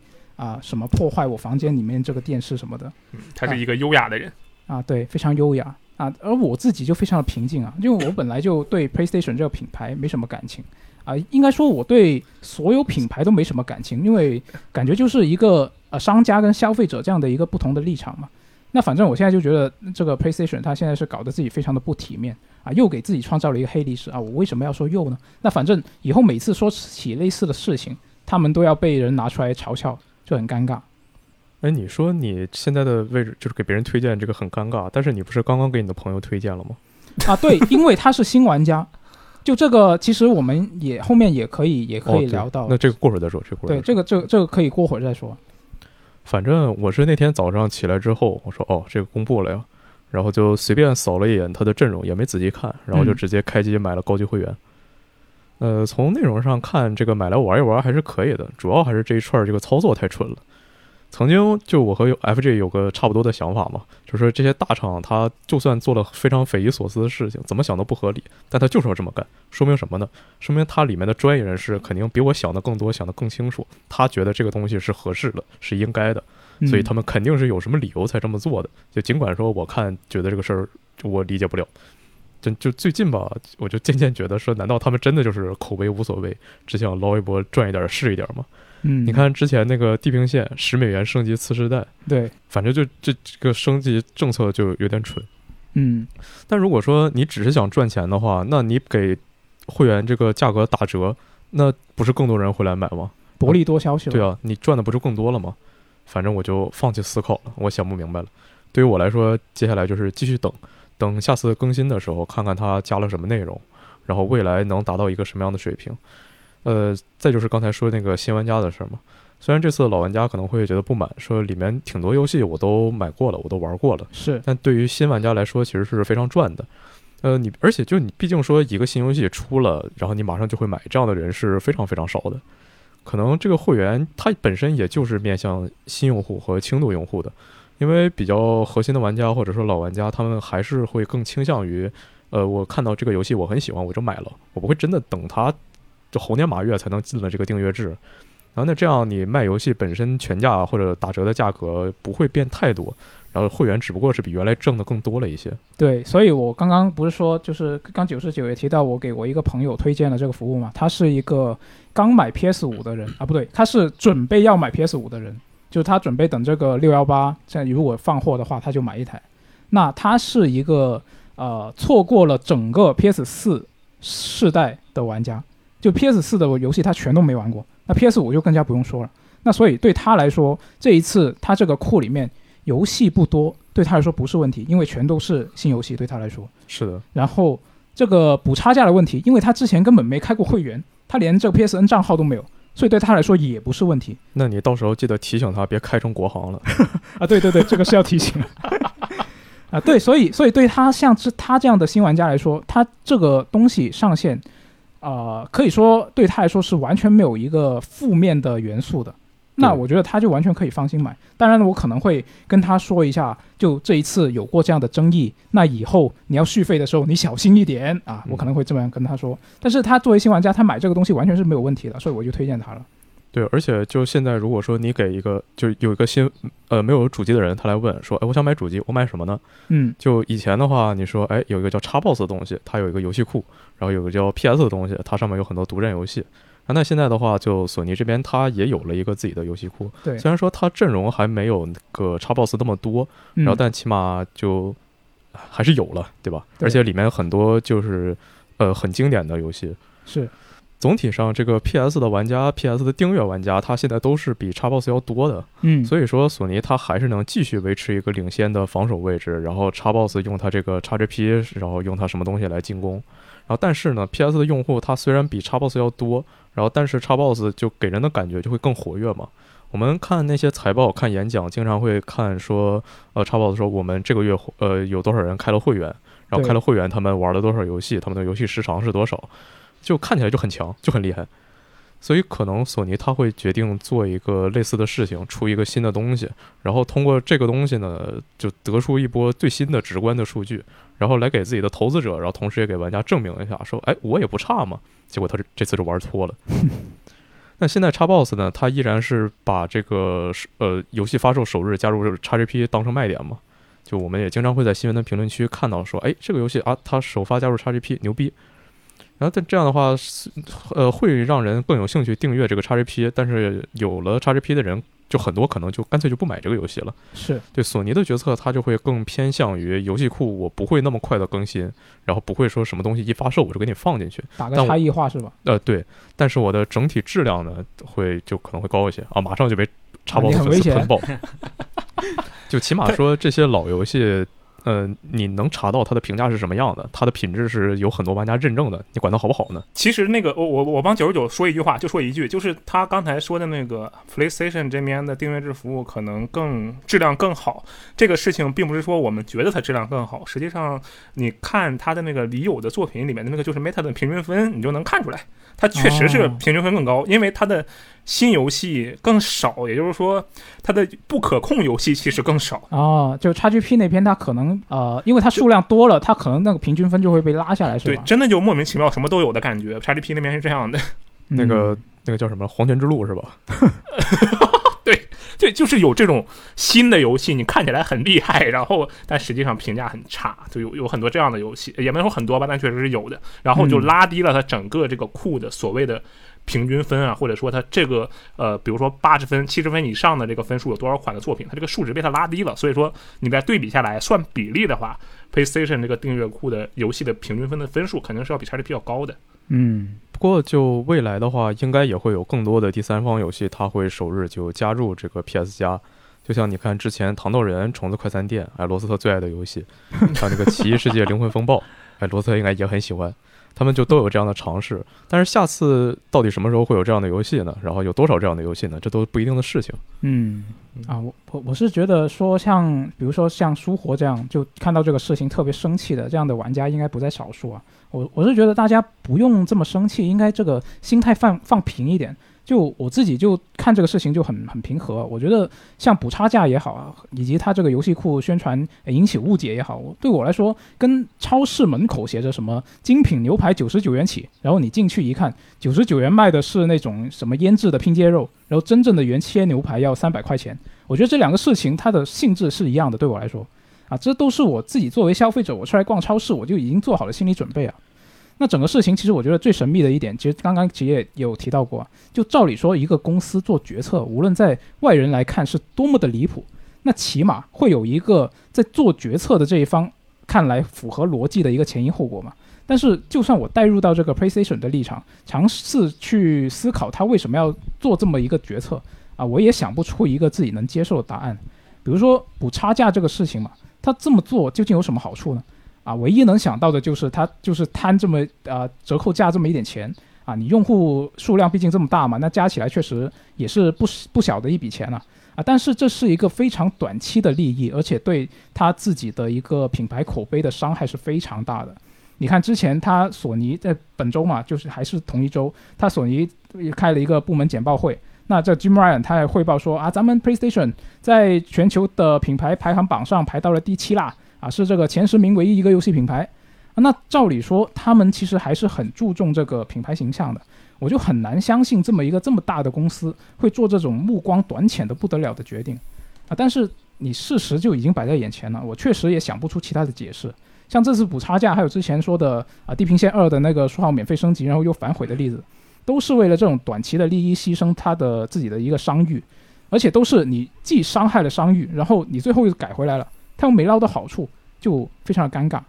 什么破坏我房间里面这个电视什么的。他是一个优雅的人啊，对，非常优雅啊。而我自己就非常的平静啊，因为我本来就对 PlayStation 这个品牌没什么感情啊，应该说我对所有品牌都没什么感情，因为感觉就是一个商家跟消费者这样的一个不同的立场嘛。那反正我现在就觉得这个 PlayStation 它现在是搞得自己非常的不体面啊，又给自己创造了一个黑历史啊。我为什么要说又呢？那反正以后每次说起类似的事情，他们都要被人拿出来嘲笑，就很尴尬。哎，你说你现在的位置就是给别人推荐这个很尴尬，但是你不是刚刚给你的朋友推荐了吗？啊，对，因为他是新玩家，就这个其实我们也后面也可以聊到，那这个过会儿再说，对，这个可以过会儿再说。反正我是那天早上起来之后我说这个公布了呀，然后就随便扫了一眼它的阵容，也没仔细看，然后就直接开机买了高级会员。从内容上看，这个买来玩一玩还是可以的，主要还是这一串这个操作太蠢了。曾经就我和 FJ 有个差不多的想法嘛，就是说这些大厂他就算做了非常匪夷所思的事情，怎么想都不合理，但他就是要这么干，说明什么呢？说明他里面的专业人士肯定比我想的更多，想的更清楚，他觉得这个东西是合适的，是应该的，所以他们肯定是有什么理由才这么做的。就尽管说我看觉得这个事儿我理解不了，就最近吧，我就渐渐觉得说，难道他们真的就是口碑无所谓，只想捞一波赚一点是一点吗？你看之前那个地平线$10升级次世代，对，反正就这个升级政策就有点蠢。但如果说你只是想赚钱的话，那你给会员这个价格打折，那不是更多人会来买吗？薄利多销去了。对啊，你赚的不就更多了吗？反正我就放弃思考了，我想不明白了。对于我来说，接下来就是继续等下次更新的时候，看看它加了什么内容，然后未来能达到一个什么样的水平。再就是刚才说那个新玩家的事嘛，虽然这次老玩家可能会觉得不满，说里面挺多游戏我都买过了，我都玩过了，是，但对于新玩家来说其实是非常赚的。而且就你毕竟说一个新游戏出了，然后你马上就会买，这样的人是非常非常少的。可能这个会员它本身也就是面向新用户和轻度用户的，因为比较核心的玩家或者说老玩家，他们还是会更倾向于我看到这个游戏我很喜欢我就买了，我不会真的等它就猴年马月才能进了这个订阅制。然后那这样你卖游戏本身全价或者打折的价格不会变太多，然后会员只不过是比原来挣的更多了一些。对，所以我刚刚不是说，就是刚99也提到我给我一个朋友推荐了这个服务嘛，他是一个刚买 PS5 的人啊，不对，他是准备要买 PS5 的人，就是他准备等这个618这样如果放货的话他就买一台。那他是一个错过了整个 PS4 世代的玩家，就 PS4 的游戏他全都没玩过，那 PS5 就更加不用说了。那所以对他来说，这一次他这个库里面游戏不多，对他来说不是问题，因为全都是新游戏，对他来说是的。然后这个补差价的问题，因为他之前根本没开过会员，他连这个 PSN 账号都没有，所以对他来说也不是问题。那你到时候记得提醒他别开成国行了啊！对对对，这个是要提醒啊。对，所以对他像他这样的新玩家来说，他这个东西上线，可以说对他来说是完全没有一个负面的元素的。那我觉得他就完全可以放心买。当然，我可能会跟他说一下，就这一次有过这样的争议，那以后你要续费的时候你小心一点啊，我可能会这么样跟他说。但是他作为新玩家，他买这个东西完全是没有问题的，所以我就推荐他了。对，而且就现在，如果说你给一个，就有一个新没有主机的人，他来问说，哎，我想买主机，我买什么呢？就以前的话，你说，哎，有一个叫 Xbox 的东西，它有一个游戏库，然后有一个叫 PS 的东西，它上面有很多独占游戏。那现在的话，就索尼这边它也有了一个自己的游戏库，对，虽然说它阵容还没有那个 Xbox 那么多，然后但起码就还是有了，对吧？对，而且里面很多就是很经典的游戏。是，总体上这个 PS 的玩家、PS 的订阅玩家，它现在都是比 Xbox 要多的，所以说索尼它还是能继续维持一个领先的防守位置，然后 Xbox 用它这个 XGP， 然后用它什么东西来进攻。然后但是呢 ，PS 的用户它虽然比 Xbox 要多，然后但是 Xbox 就给人的感觉就会更活跃嘛。我们看那些财报、看演讲，经常会看说，Xbox 说我们这个月有多少人开了会员，然后开了会员他们玩了多少游戏，他们的游戏时长是多少，就看起来就很强，就很厉害。所以可能索尼他会决定做一个类似的事情，出一个新的东西，然后通过这个东西呢，就得出一波最新的直观的数据，然后来给自己的投资者，然后同时也给玩家证明一下，说，哎，我也不差嘛。结果他这次就玩脱了。那现在 Xbox 呢，他依然是把这个游戏发售首日加入 XGP 当成卖点嘛。就我们也经常会在新闻的评论区看到说，哎，这个游戏啊，它首发加入 XGP 牛逼。然后但这样的话，会让人更有兴趣订阅这个 XGP， 但是有了 XGP 的人就很多，可能就干脆就不买这个游戏了。是，对索尼的决策，它就会更偏向于游戏库，我不会那么快的更新，然后不会说什么东西一发售我就给你放进去，打个差异化是吧？对，但是我的整体质量呢，就可能会高一些啊，马上就被Xbox粉丝喷爆，就起码说这些老游戏。你能查到它的评价是什么样的，它的品质是有很多玩家认证的，你管它好不好呢？其实那个我帮99说一句话，就说一句，就是他刚才说的那个 PlayStation 这边的订阅制服务可能质量更好，这个事情并不是说我们觉得它质量更好，实际上你看它的那个已有的作品里面的那个就是 Meta 的平均分，你就能看出来它确实是平均分更高，因为它的新游戏更少，也就是说它的不可控游戏其实更少。哦，就 XGP 那边它可能因为它数量多了，它可能那个平均分就会被拉下来，是吧？对，真的就莫名其妙什么都有的感觉。 XGP 那边是这样的，那个叫什么黄泉之路是吧？对，就是有这种新的游戏，你看起来很厉害，然后但实际上评价很差，就有很多这样的游戏，也没说很多吧，但确实是有的，然后就拉低了它整个这个库的所谓的平均分啊，或者说它这个比如说80分70分以上的这个分数有多少款的作品，它这个数值被它拉低了，所以说你再对比下来算比例的话， PlayStation 这个订阅库的游戏的平均分的分数肯定是要比 XGP 比较高的。不过就未来的话，应该也会有更多的第三方游戏它会首日就加入这个 PS 加，就像你看之前糖豆人、虫子快餐店，罗斯特最爱的游戏，还有那个奇异世界灵魂风暴，罗斯特应该也很喜欢，他们就都有这样的尝试。但是下次到底什么时候会有这样的游戏呢？然后有多少这样的游戏呢？这都不一定的事情。我是觉得说像比如说像书活这样就看到这个事情特别生气的这样的玩家应该不在少数啊。我是觉得大家不用这么生气，应该这个心态放平一点。就我自己就看这个事情就很平和，我觉得像补差价也好啊，以及他这个游戏库宣传引起误解也好，对我来说跟超市门口写着什么精品牛排99元起，然后你进去一看99元卖的是那种什么腌制的拼接肉，然后真正的原切牛排要300块钱，我觉得这两个事情它的性质是一样的，对我来说啊，这都是我自己作为消费者我出来逛超市我就已经做好了心理准备啊。那整个事情其实我觉得最神秘的一点，其实刚刚其实也有提到过，就照理说一个公司做决策无论在外人来看是多么的离谱，那起码会有一个在做决策的这一方看来符合逻辑的一个前因后果嘛。但是就算我带入到这个 PlayStation 的立场尝试去思考他为什么要做这么一个决策啊，我也想不出一个自己能接受的答案。比如说补差价这个事情嘛，他这么做究竟有什么好处呢？啊，唯一能想到的就是他就是贪这么折扣价这么一点钱啊，你用户数量毕竟这么大嘛，那加起来确实也是不小的一笔钱了啊。但是这是一个非常短期的利益，而且对他自己的一个品牌口碑的伤害是非常大的。你看之前他索尼在本周嘛，就是还是同一周，他索尼开了一个部门简报会，那这 Jim Ryan 他也汇报说啊，咱们 PlayStation 在全球的品牌排行榜上排到了第7啦。啊，是这个前10名唯一一个游戏品牌，那照理说他们其实还是很注重这个品牌形象的，我就很难相信这么大的公司会做这种目光短浅的不得了的决定啊。但是你事实就已经摆在眼前了，我确实也想不出其他的解释，像这次补差价还有之前说的地平线2的那个说好免费升级然后又反悔的例子，都是为了这种短期的利益牺牲他的自己的一个商誉，而且都是你既伤害了商誉，然后你最后又改回来了，他又没捞到好处，就非常的尴尬。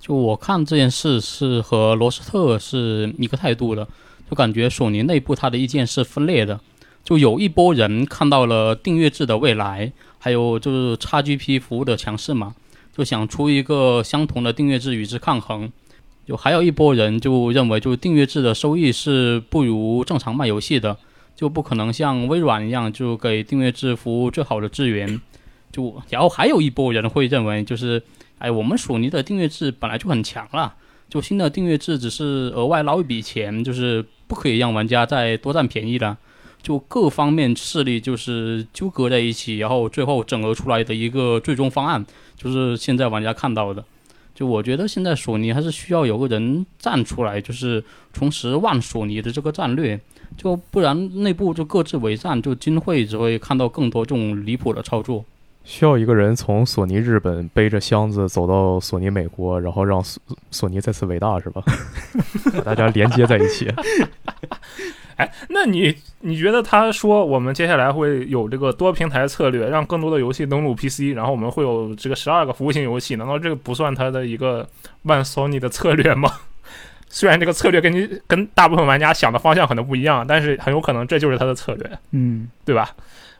就我看这件事是和罗斯特是一个态度的，就感觉索尼内部他的意见是分裂的，就有一波人看到了订阅制的未来，还有就是 XGP 服务的强势嘛，就想出一个相同的订阅制与之抗衡，就还有一波人就认为就订阅制的收益是不如正常卖游戏的，就不可能像微软一样就给订阅制服务最好的资源。就然后还有一波人会认为就是我们索尼的订阅制本来就很强了，就新的订阅制只是额外捞一笔钱，就是不可以让玩家再多占便宜了，就各方面势力就是纠葛在一起，然后最后整合出来的一个最终方案就是现在玩家看到的。就我觉得现在索尼还是需要有个人站出来，就是重拾万索尼的这个战略，就不然内部就各自为战，就今会只会看到更多这种离谱的操作。需要一个人从索尼日本背着箱子走到索尼美国，然后让索尼再次伟大，是吧？把大家连接在一起。那你觉得他说我们接下来会有这个多平台策略，让更多的游戏登陆 PC， 然后我们会有这个12个服务型游戏，难道这个不算他的一个万索尼的策略吗？虽然这个策略跟大部分玩家想的方向可能不一样，但是很有可能这就是他的策略，嗯，对吧？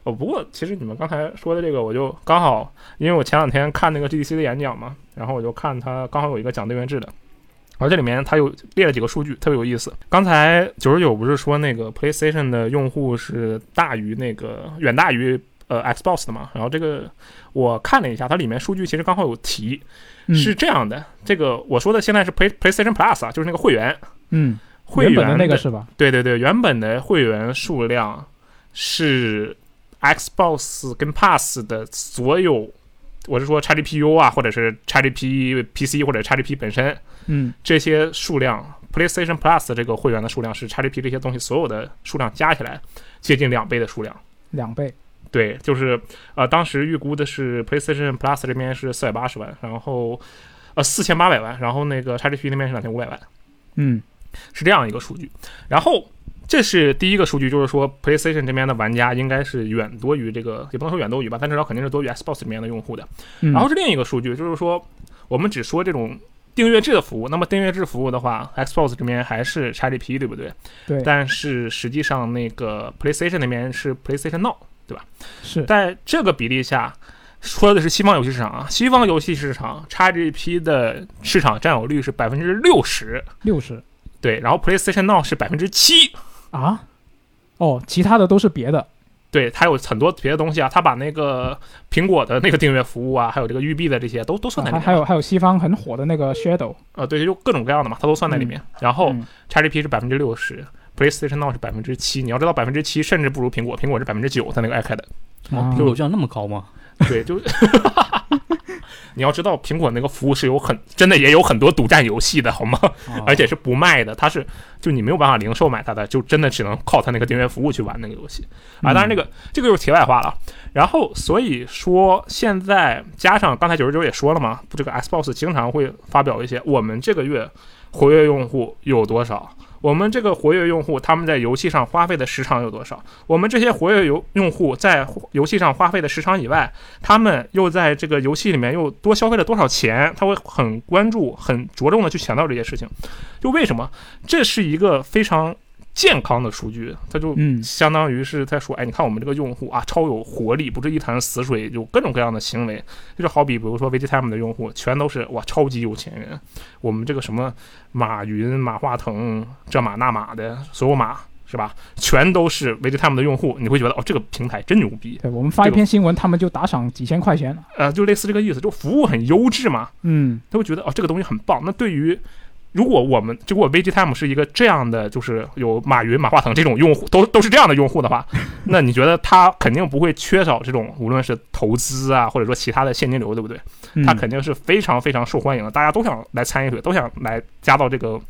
不过其实你们刚才说的这个，我就刚好因为我前两天看那个 GDC 的演讲嘛，然后我就看他刚好有一个讲队员制的，然后这里面他有列了几个数据特别有意思。刚才99不是说那个 PlayStation 的用户是大于那个远大于Xbox 的嘛，然后这个我看了一下，它里面数据其实刚好有提，是这样的，这个我说的现在是 PlayStation Plus 啊，就是那个会员，嗯，会员原本的那个是吧？对对对，原本的会员数量是 Xbox 跟 Pass 的所有，我是说 XGPU 啊，或者是 XGP PC 或者 XGP 本身，嗯，这些数量 PlayStation Plus 这个会员的数量是 XGP 这些东西所有的数量加起来接近2倍的数量，2倍。对，就是当时预估的是 PlayStation Plus 这边是480万，然后4800万，然后那个 XGP 那边是2500万，嗯，是这样一个数据。然后这是第一个数据，就是说 PlayStation 这边的玩家应该是远多于这个，也不能说远多于吧，但至少肯定是多于 Xbox 这边的用户的。然后是另一个数据，就是说我们只说这种订阅制的服务，那么订阅制服务的话 Xbox 这边还是 XGP 对不对？对。但是实际上那个 PlayStation 那边是 PlayStation Now，对吧？是在这个比例下，说的是西方游戏市场啊，西方游戏市场 XGP 的市场占有率是 60%， 对，然后 PlayStation Now 是 7% 啊，哦，其他的都是别的，对，它有很多别的东西啊，它把那个苹果的那个订阅服务啊，还有这个育碧的这些都算在里面，还有西方很火的那个 Shadow， 对，就各种各样的嘛，它都算在里面。然后 XGP 是 60%。PlayStation Now 是 7%， 你要知道 7% 甚至不如苹果，苹果是 9%， 它那个 iPad， 苹果有这样那么高吗？对，就你要知道苹果那个服务是有真的也有很多独占游戏的好吗？而且是不卖的，它是就你没有办法零售买它的，就真的只能靠它那个订阅服务去玩那个游戏啊。当然这个就是题外话了。然后所以说现在加上刚才99也说了嘛，这个 Xbox 经常会发表一些我们这个月活跃用户有多少。我们这个活跃用户他们在游戏上花费的时长有多少？我们这些活跃用户在游戏上花费的时长以外，他们又在这个游戏里面又多消费了多少钱？他会很关注、很着重的去强调这些事情。就为什么？这是一个非常健康的数据，它就相当于是在说，哎，你看我们这个用户啊，超有活力，不是一潭死水，有各种各样的行为。就是好比比如说 VGTime 的用户，全都是哇，超级有钱人。我们这个什么马云、马化腾、这马那马的所有马，是吧？全都是 VGTime 的用户，你会觉得哦，这个平台真牛逼。对，我们发一篇新闻，他们就打赏几千块钱。就类似这个意思，就服务很优质嘛。嗯，他会觉得哦，这个东西很棒。那对于如果 VGTime 是一个这样的，就是有马云、马化腾这种用户，都是这样的用户的话，那你觉得他肯定不会缺少这种，无论是投资啊，或者说其他的现金流，对不对？他肯定是非常非常受欢迎的，大家都想来参与，都想来加到这个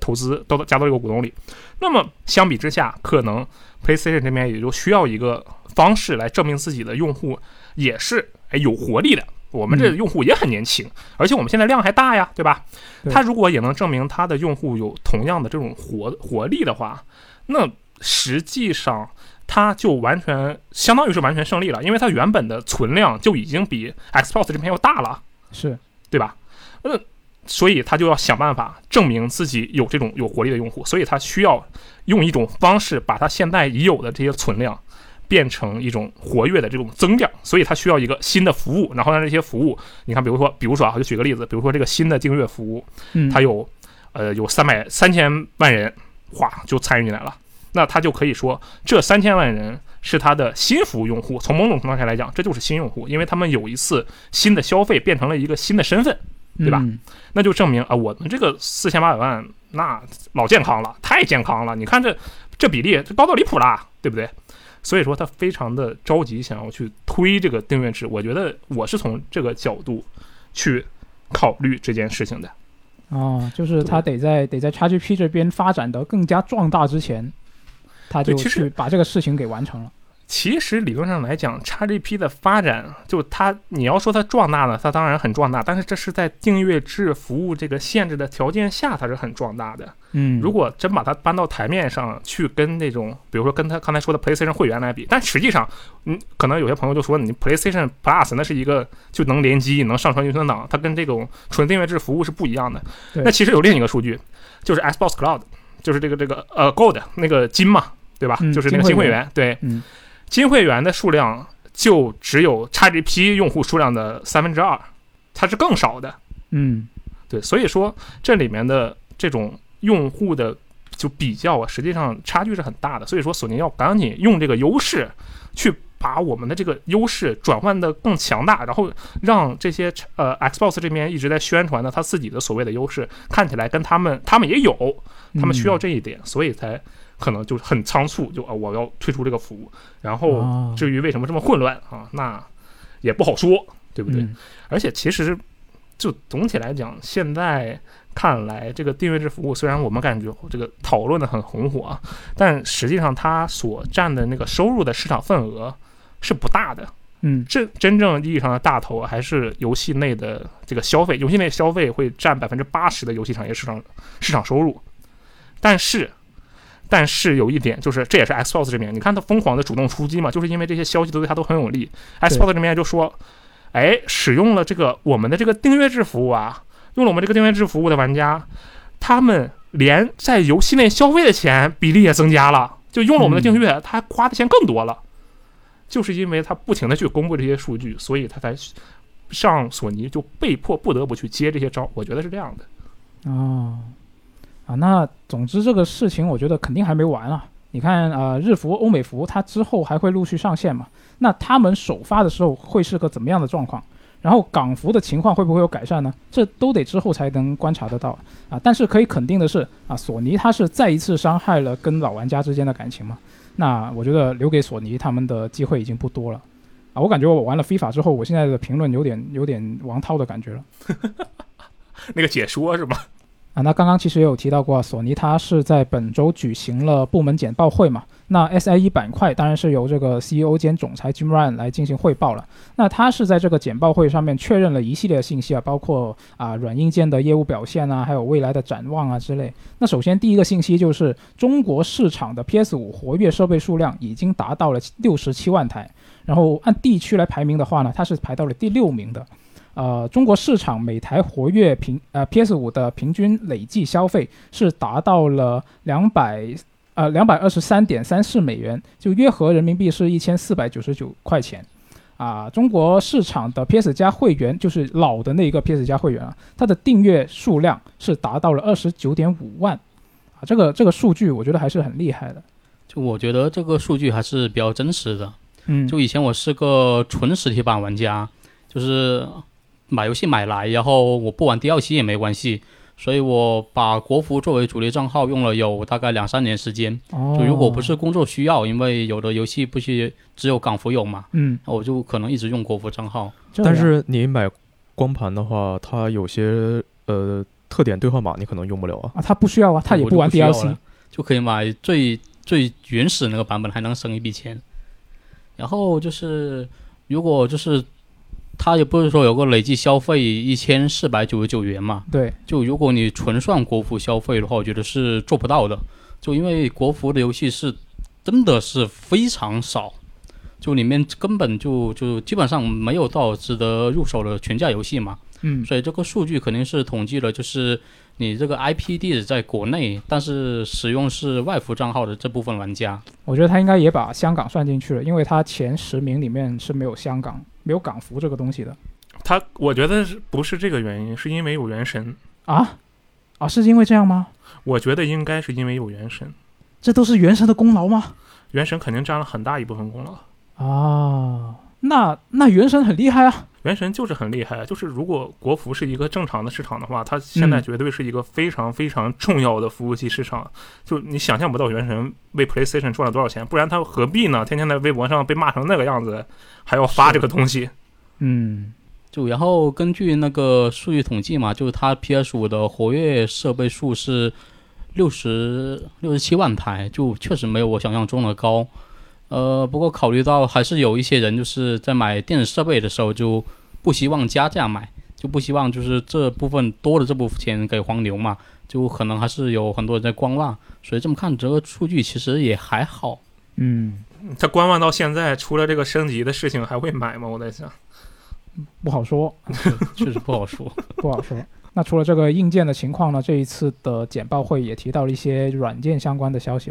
投资，都加到这个股东里。那么相比之下，可能 PlayStation 这边也就需要一个方式来证明自己的用户也是有活力的。我们这用户也很年轻，而且我们现在量还大呀，对吧？他如果也能证明他的用户有同样的这种活力的话，那实际上他就完全相当于是完全胜利了，因为他原本的存量就已经比 Xbox 这边要大了，是，对吧？所以他就要想办法证明自己有这种有活力的用户，所以他需要用一种方式把他现在已有的这些存量变成一种活跃的这种增量，所以它需要一个新的服务，然后让这些服务，你看，比如说啊，就举个例子，比如说这个新的订阅服务，它有3000万人，哗就参与进来了，那他就可以说这3000万人是他的新服务用户，从某种程度上来讲，这就是新用户，因为他们有一次新的消费变成了一个新的身份，对吧？那就证明啊，我们这个4800万那老健康了，太健康了，你看这比例这高到离谱啦，对不对？所以说他非常的着急想要去推这个订阅制，我觉得我是从这个角度去考虑这件事情的。就是他得在 XGP 这边发展的更加壮大之前，他就去把这个事情给完成了。其实理论上来讲 XGP 的发展，就它你要说它壮大呢，它当然很壮大，但是这是在订阅制服务这个限制的条件下，它是很壮大的。嗯，如果真把它搬到台面上去，跟那种比如说跟他刚才说的 PlayStation 会员来比，但实际上可能有些朋友就说你 PlayStation Plus 那是一个就能联机能上传云存档，它跟这种纯订阅制服务是不一样的。那其实有另一个数据，就是 Xbox Cloud， 就是这个Gold 那个金嘛，对吧？就是那个新会员，对。嗯，金会员的数量就只有 XGP 用户数量的2/3，它是更少的。嗯，对，所以说这里面的这种用户的就比较啊，实际上差距是很大的。所以说索尼要赶紧用这个优势，去把我们的这个优势转换的更强大，然后让这些Xbox 这边一直在宣传的他自己的所谓的优势，看起来跟他们也有，他们需要这一点，所以才。可能就很仓促，就我要推出这个服务，然后至于为什么这么混乱啊，那也不好说，对不对？而且其实就总体来讲，现在看来这个订阅制服务虽然我们感觉这个讨论的很红火啊，但实际上它所占的那个收入的市场份额是不大的。嗯，这真正意义上的大头还是游戏内的这个消费，游戏内消费会占80%的游戏产业市场收入，但是有一点就是，这也是 Xbox 这边，你看他疯狂的主动出击嘛，就是因为这些消息都对他都很有利。Xbox 这边就说，哎，使用了这个我们的这个订阅制服务啊，用了我们这个订阅制服务的玩家，他们连在游戏内消费的钱比例也增加了，就用了我们的订阅，他花的钱更多了，就是因为他不停的去公布这些数据，所以他才上索尼就被迫不得不去接这些招，我觉得是这样的。哦。啊，那总之这个事情我觉得肯定还没完啊！你看日服、欧美服它之后还会陆续上线嘛？那他们首发的时候会是个怎么样的状况？然后港服的情况会不会有改善呢？这都得之后才能观察得到啊！但是可以肯定的是啊，索尼它是再一次伤害了跟老玩家之间的感情嘛。那我觉得留给索尼他们的机会已经不多了啊！我感觉我玩了 FIFA 之后，我现在的评论有点王涛的感觉了，那个解说是吧？啊，那刚刚其实也有提到过，索尼它是在本周举行了部门简报会嘛。那 SIE 板块当然是由这个 CEO 兼总裁 Jim Ryan 来进行汇报了。那他是在这个简报会上面确认了一系列的信息啊，包括软硬件的业务表现啊，还有未来的展望啊之类。那首先第一个信息就是中国市场的 PS5 活跃设备数量已经达到了67万台，然后按地区来排名的话呢，它是排到了第6名的。中国市场每台活跃PS5 的平均累计消费是达到了223.34美元，就约合人民币是1499块钱。中国市场的 PS 加会员，就是老的那一个 PS 加会员啊，它的订阅数量是达到了29.5万啊，这个数据我觉得还是很厉害的。就我觉得这个数据还是比较真实的。嗯，就以前我是个纯实体版玩家。就是买游戏买来，然后我不玩DLC也没关系，所以我把国服作为主力账号用了有大概2-3年时间。就如果不是工作需要，因为有的游戏不是只有港服有嘛，我就可能一直用国服账号。但是你买光盘的话，它有些特点兑换码你可能用不了啊。它不需要啊，它也不玩 DLC， 就可以买最最原始那个版本，还能省一笔钱。然后就是如果就是。它也不是说有个累计消费1499元嘛？对，就如果你纯算国服消费的话，我觉得是做不到的。就因为国服的游戏是真的是非常少，就里面根本就基本上没有到值得入手的全价游戏嘛。嗯，所以这个数据肯定是统计了，就是你这个 IP 地址在国内，但是使用是外服账号的这部分玩家。我觉得他应该也把香港算进去了，因为他前10名里面是没有香港。没有港服这个东西的，他我觉得不是这个原因，是因为有原神啊，是因为这样吗？我觉得应该是因为有原神，这都是原神的功劳吗？原神肯定占了很大一部分功劳啊。那原神很厉害啊，原神就是很厉害，就是如果国服是一个正常的市场的话，它现在绝对是一个非常非常重要的服务器市场。就你想象不到原神为 PlayStation 赚了多少钱，不然它何必呢？天天在微博上被骂成那个样子，还要发这个东西。嗯，就然后根据那个数据统计嘛，就是它 PS5 的活跃设备数是67万台，就确实没有我想象中的高。不过考虑到还是有一些人就是在买电子设备的时候就不希望加价买，就不希望就是这部分多的这部分钱给黄牛嘛，就可能还是有很多人在观望，所以这么看这个数据其实也还好。嗯，他观望到现在，除了这个升级的事情还会买吗？我在想不好说，确实不好说不好说。那除了这个硬件的情况呢，这一次的简报会也提到了一些软件相关的消息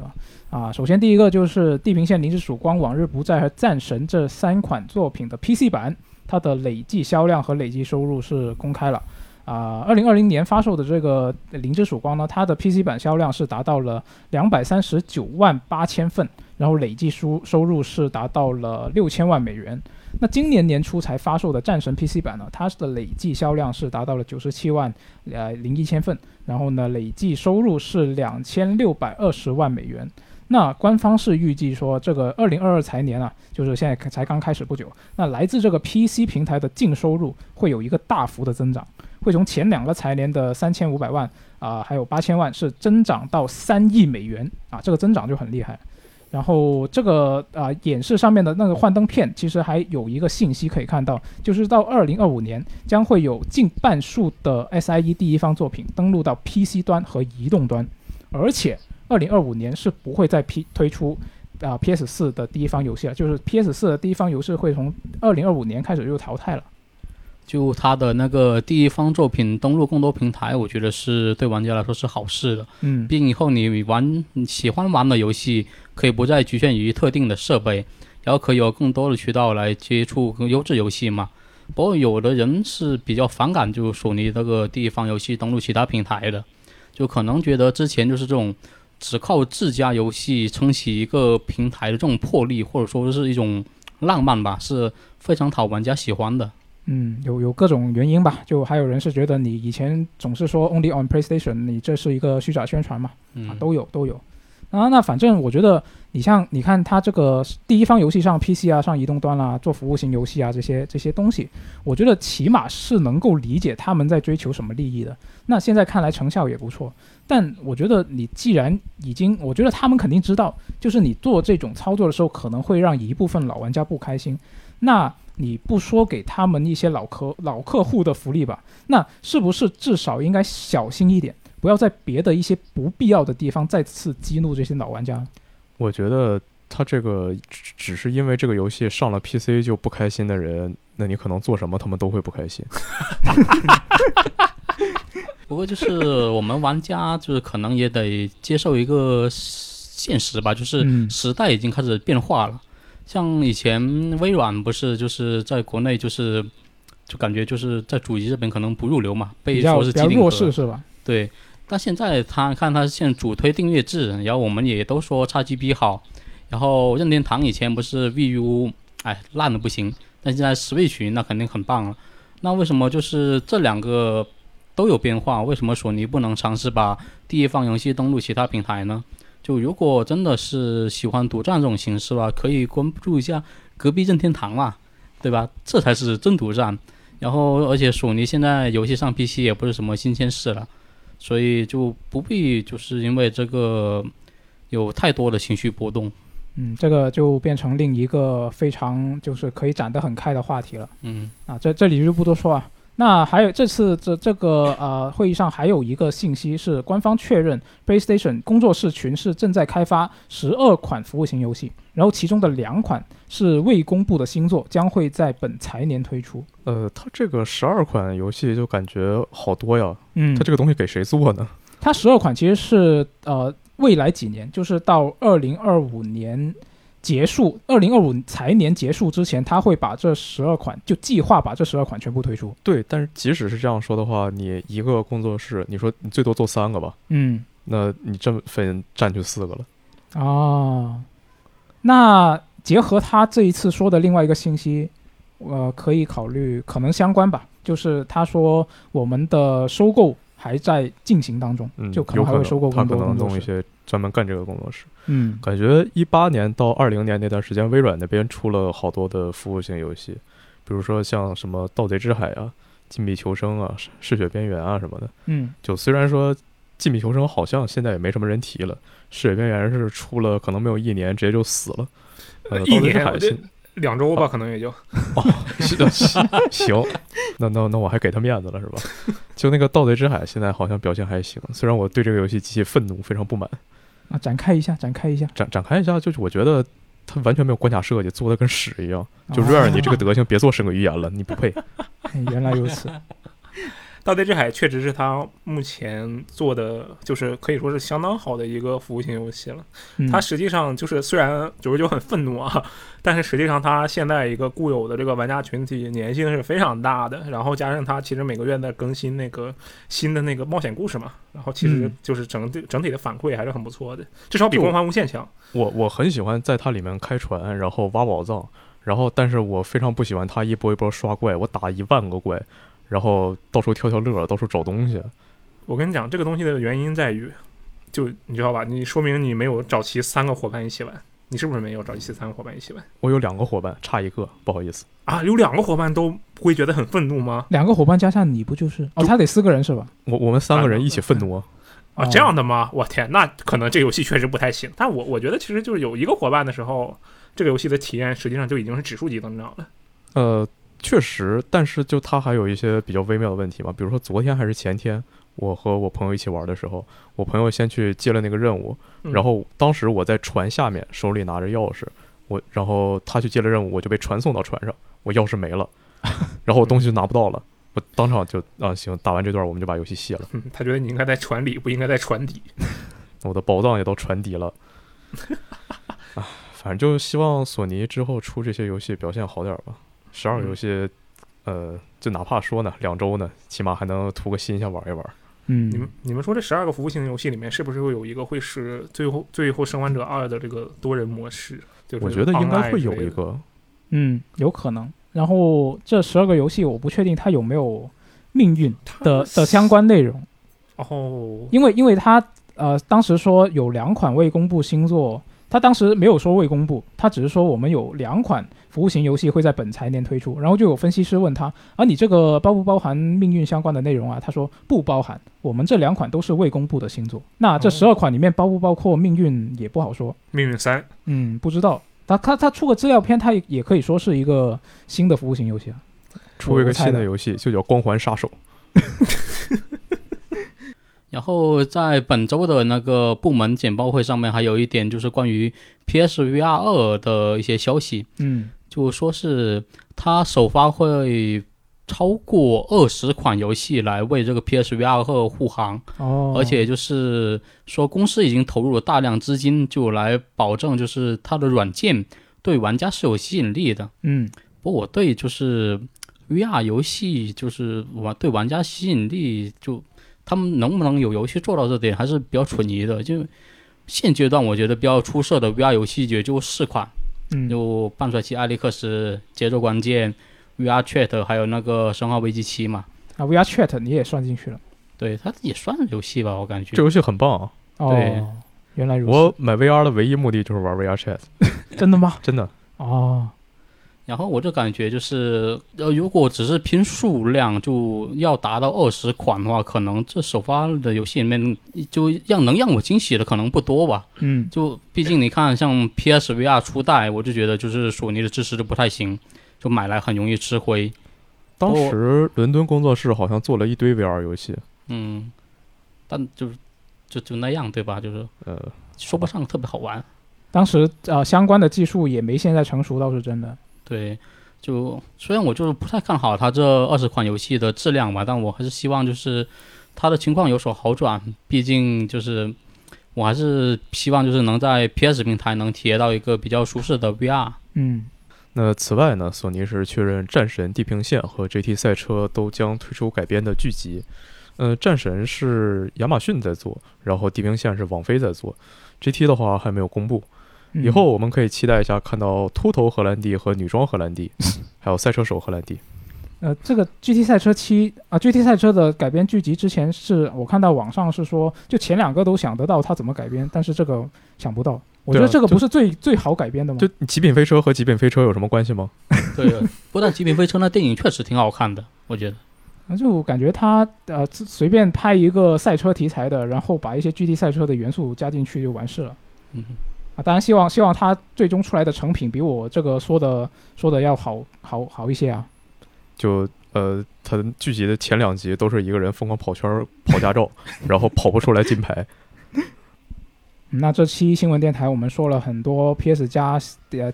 嘛。首先第一个就是《地平线：零之曙光》、《往日不再》和《战神》这三款作品的 PC 版，它的累计销量和累计收入是公开了。2020年发售的这个《零之曙光》呢，它的 PC 版销量是达到了239万8千份，然后累计收入是达到了6000万美元。那今年年初才发售的战神 PC 版呢，它的累计销量是达到了97万1000份，然后呢累计收入是2620万美元。那官方是预计说这个2022财年啊，就是现在才刚开始不久，那来自这个 PC 平台的净收入会有一个大幅的增长，会从前两个财年的3500万还有8000万是增长到3亿美元啊，这个增长就很厉害。然后这个演示上面的那个幻灯片其实还有一个信息可以看到，就是到2025年将会有近半数的 SIE 第一方作品登陆到 PC 端和移动端，而且2025年是不会再推出PS4 的第一方游戏了，就是 PS4 的第一方游戏会从2025年开始就淘汰了。就它的那个第一方作品登陆更多平台，我觉得是对玩家来说是好事的。嗯，毕竟以后你喜欢玩的游戏可以不再局限于特定的设备，然后可以有更多的渠道来接触更优质游戏嘛。不过有的人是比较反感就索尼这个第一方游戏登陆其他平台的，就可能觉得之前就是这种只靠自家游戏撑起一个平台的这种魄力，或者说是一种浪漫吧，是非常讨玩家喜欢的。嗯，有各种原因吧，就还有人是觉得你以前总是说 only on PlayStation， 你这是一个虚假宣传嘛，都有。那反正我觉得你看它这个第一方游戏上 PC 啊，上移动端啦、做服务型游戏啊，这些东西，我觉得起码是能够理解他们在追求什么利益的。那现在看来成效也不错，但我觉得你既然已经，我觉得他们肯定知道，就是你做这种操作的时候可能会让一部分老玩家不开心，那你不说给他们一些老客户的福利吧，那是不是至少应该小心一点，不要在别的一些不必要的地方再次激怒这些老玩家？我觉得他这个只是因为这个游戏上了 PC 就不开心的人，那你可能做什么他们都会不开心不过就是我们玩家就是可能也得接受一个现实吧，就是时代已经开始变化了。像以前微软不是就是在国内就感觉就是在主机这边可能不入流嘛，被说是机顶盒，比较弱势是吧？对，但现在他现在主推订阅制，然后我们也都说 XGP 好，然后任天堂以前不是 VU 烂的不行，但现在 Switch 那肯定很棒了。那为什么就是这两个都有变化，为什么索尼不能尝试把第一方游戏登陆其他平台呢？就如果真的是喜欢独占这种形式吧，可以关注一下隔壁任天堂嘛，对吧？这才是真独占。然后而且索尼现在游戏上 PC 也不是什么新鲜事了，所以就不必就是因为这个有太多的情绪波动。嗯，这个就变成另一个非常就是可以展得很开的话题了。嗯，这里就不多说啊。那还有这次这个会议上还有一个信息是，官方确认 PlayStation 工作室群是正在开发12款服务型游戏，然后其中的2款是未公布的新作，将会在本财年推出。它这个12款游戏就感觉好多呀。嗯，它这个东西给谁做呢？它12款其实是未来几年，就是到2025年。结束2025财年结束之前，他会把这12款就计划把这12款全部推出。对，但是即使是这样说的话，你一个工作室，你说你最多做3个吧，嗯，那你这分占去4个了。哦，那结合他这一次说的另外一个信息，可以考虑可能相关吧，就是他说我们的收购还在进行当中，就可能还会收购更多工作室，他可能弄一些专门干这个工作室。嗯，感觉18年到20年那段时间，微软那边出了好多的服务型游戏，比如说像什么《盗贼之海》啊、《禁闭求生》啊、《嗜血边缘》啊什么的。嗯，就虽然说《禁闭求生》好像现在也没什么人提了，《嗜血边缘》是出了可能没有1年直接就死了。一年还是2周吧，可能也就。哦，是的，行，那我还给他面子了是吧？就那个《盗贼之海》现在好像表现还行，虽然我对这个游戏极其愤怒，非常不满。啊，展开一下，就是我觉得他完全没有关卡设计，做的跟屎一样。就Rare，你这个德行，别做神鬼预言了，你不配。原来如此。盗贼之海确实是他目前做的，就是可以说是相当好的一个服务型游戏了。它实际上就是虽然99很愤怒啊，但是实际上它现在一个固有的这个玩家群体粘性是非常大的，然后加上它其实每个月在更新那个新的那个冒险故事嘛，然后其实就是整体的反馈还是很不错的，至少比光环无限强。我很喜欢在它里面开船，然后挖宝藏，然后但是我非常不喜欢它一波一波刷怪，我打10000个怪。然后到处挑挑乐，到处找东西。我跟你讲，这个东西的原因在于，就你知道吧，你说明你没有找齐3个伙伴一起玩，你是不是没有找齐3个伙伴一起玩？我有2个伙伴，差1个，不好意思啊。有2个伙伴都不会觉得很愤怒吗？2个伙伴加上你不就是？哦，他得4个人是吧？我们3个人一起愤怒啊。啊，这样的吗？我天，那可能这游戏确实不太行。但我觉得其实就是有1个伙伴的时候，这个游戏的体验实际上就已经是指数级增长了。确实，但是就它还有一些比较微妙的问题嘛，比如说昨天还是前天，我和我朋友一起玩的时候，我朋友先去接了那个任务，然后当时我在船下面手里拿着钥匙，然后他去接了任务，我就被传送到船上，我钥匙没了，然后我东西就拿不到了，我当场就啊行，打完这段我们就把游戏卸了。他觉得你应该在船里，不应该在船底。我的宝藏也到船底了。啊，反正就希望索尼之后出这些游戏表现好点吧。12个游戏，就哪怕说呢，2周呢，起码还能图个新鲜玩一玩。嗯，你们说这12个服务型游戏里面，是不是会有一个会是最后生还者2的这个多人模式？就是我觉得应该会有一个，有可能。然后这12个游戏，我不确定它有没有命运的相关内容。哦，因为它当时说有2款未公布新作。他当时没有说未公布，他只是说我们有2款服务型游戏会在本财年推出，然后就有分析师问他啊，你这个包不包含命运相关的内容啊？他说不包含，我们这2款都是未公布的新作。那这12款里面包不包括命运也不好说。命运3，不知道。他出个资料片，他也可以说是一个新的服务型游戏啊，出一个新的游戏就叫《光环杀手》。然后在本周的那个部门简报会上面，还有一点就是关于 PSVR2 的一些消息。就说是它首发会超过20款游戏来为这个 PSVR2 护航。哦，而且就是说公司已经投入了大量资金，就来保证就是它的软件对玩家是有吸引力的。不过我对就是 VR 游戏就是对玩家吸引力就。他们能不能有游戏做到这点还是比较存疑的，就现阶段我觉得比较出色的 VR 游戏也就4款，就半衰期艾利克斯、节奏关键、VRChat 还有那个生化危机7嘛。啊 ,VRChat 你也算进去了。对，它也算游戏吧，我感觉。这游戏很棒啊。对，哦，原来如此。我买 VR 的唯一目的就是玩 VRChat。真的吗？真的。哦。然后我就感觉就是，如果只是拼数量就要达到20款的话，可能这首发的游戏里面就能让我惊喜的可能不多吧。就毕竟你看，像 PSVR 初代，我就觉得就是索尼的支持就不太行，就买来很容易吃灰。当时伦敦工作室好像做了一堆 VR 游戏，但就那样对吧？就是说不上特别好玩。当时相关的技术也没现在成熟，倒是真的。对，就虽然我就是不太看好它这20款游戏的质量吧，但我还是希望就是它的情况有所好转。毕竟就是我还是希望就是能在 PS 平台能体验到一个比较舒适的 VR。那此外呢，索尼是确认《战神：地平线》和《GT 赛车》都将推出改编的剧集。战神是亚马逊在做，然后地平线是网飞在做 ，GT 的话还没有公布。以后我们可以期待一下，看到秃头荷兰弟和女装荷兰弟，还有赛车手荷兰弟。这个 GT 赛车7啊 ，GT 赛车的改编剧集之前是我看到网上是说，就前2个都想得到它怎么改编，但是这个想不到。我觉得这个不是最好改编的吗？就极品飞车和极品飞车有什么关系吗？对，不但极品飞车那电影确实挺好看的，我觉得。就感觉他随便拍一个赛车题材的，然后把一些 GT 赛车的元素加进去就完事了。啊，当然希望它最终出来的成品比我这个说的要好一些啊。就它剧集的前两集都是一个人疯狂跑圈跑驾照，然后跑不出来金牌。那这期新闻电台我们说了很多 PS 加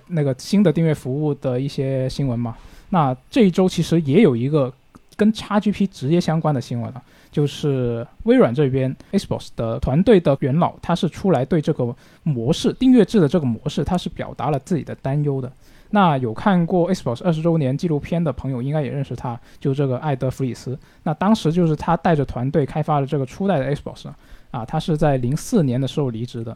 那个新的订阅服务的一些新闻嘛。那这一周其实也有一个跟 XGP 直接相关的新闻了，就是微软这边 Xbox 的团队的元老，他是出来对这个模式订阅制的这个模式，他是表达了自己的担忧的。那有看过 Xbox 20周年纪录片的朋友应该也认识他，就这个艾德·弗里斯。那当时就是他带着团队开发了这个初代的 Xbox 啊，他是在2004年的时候离职的。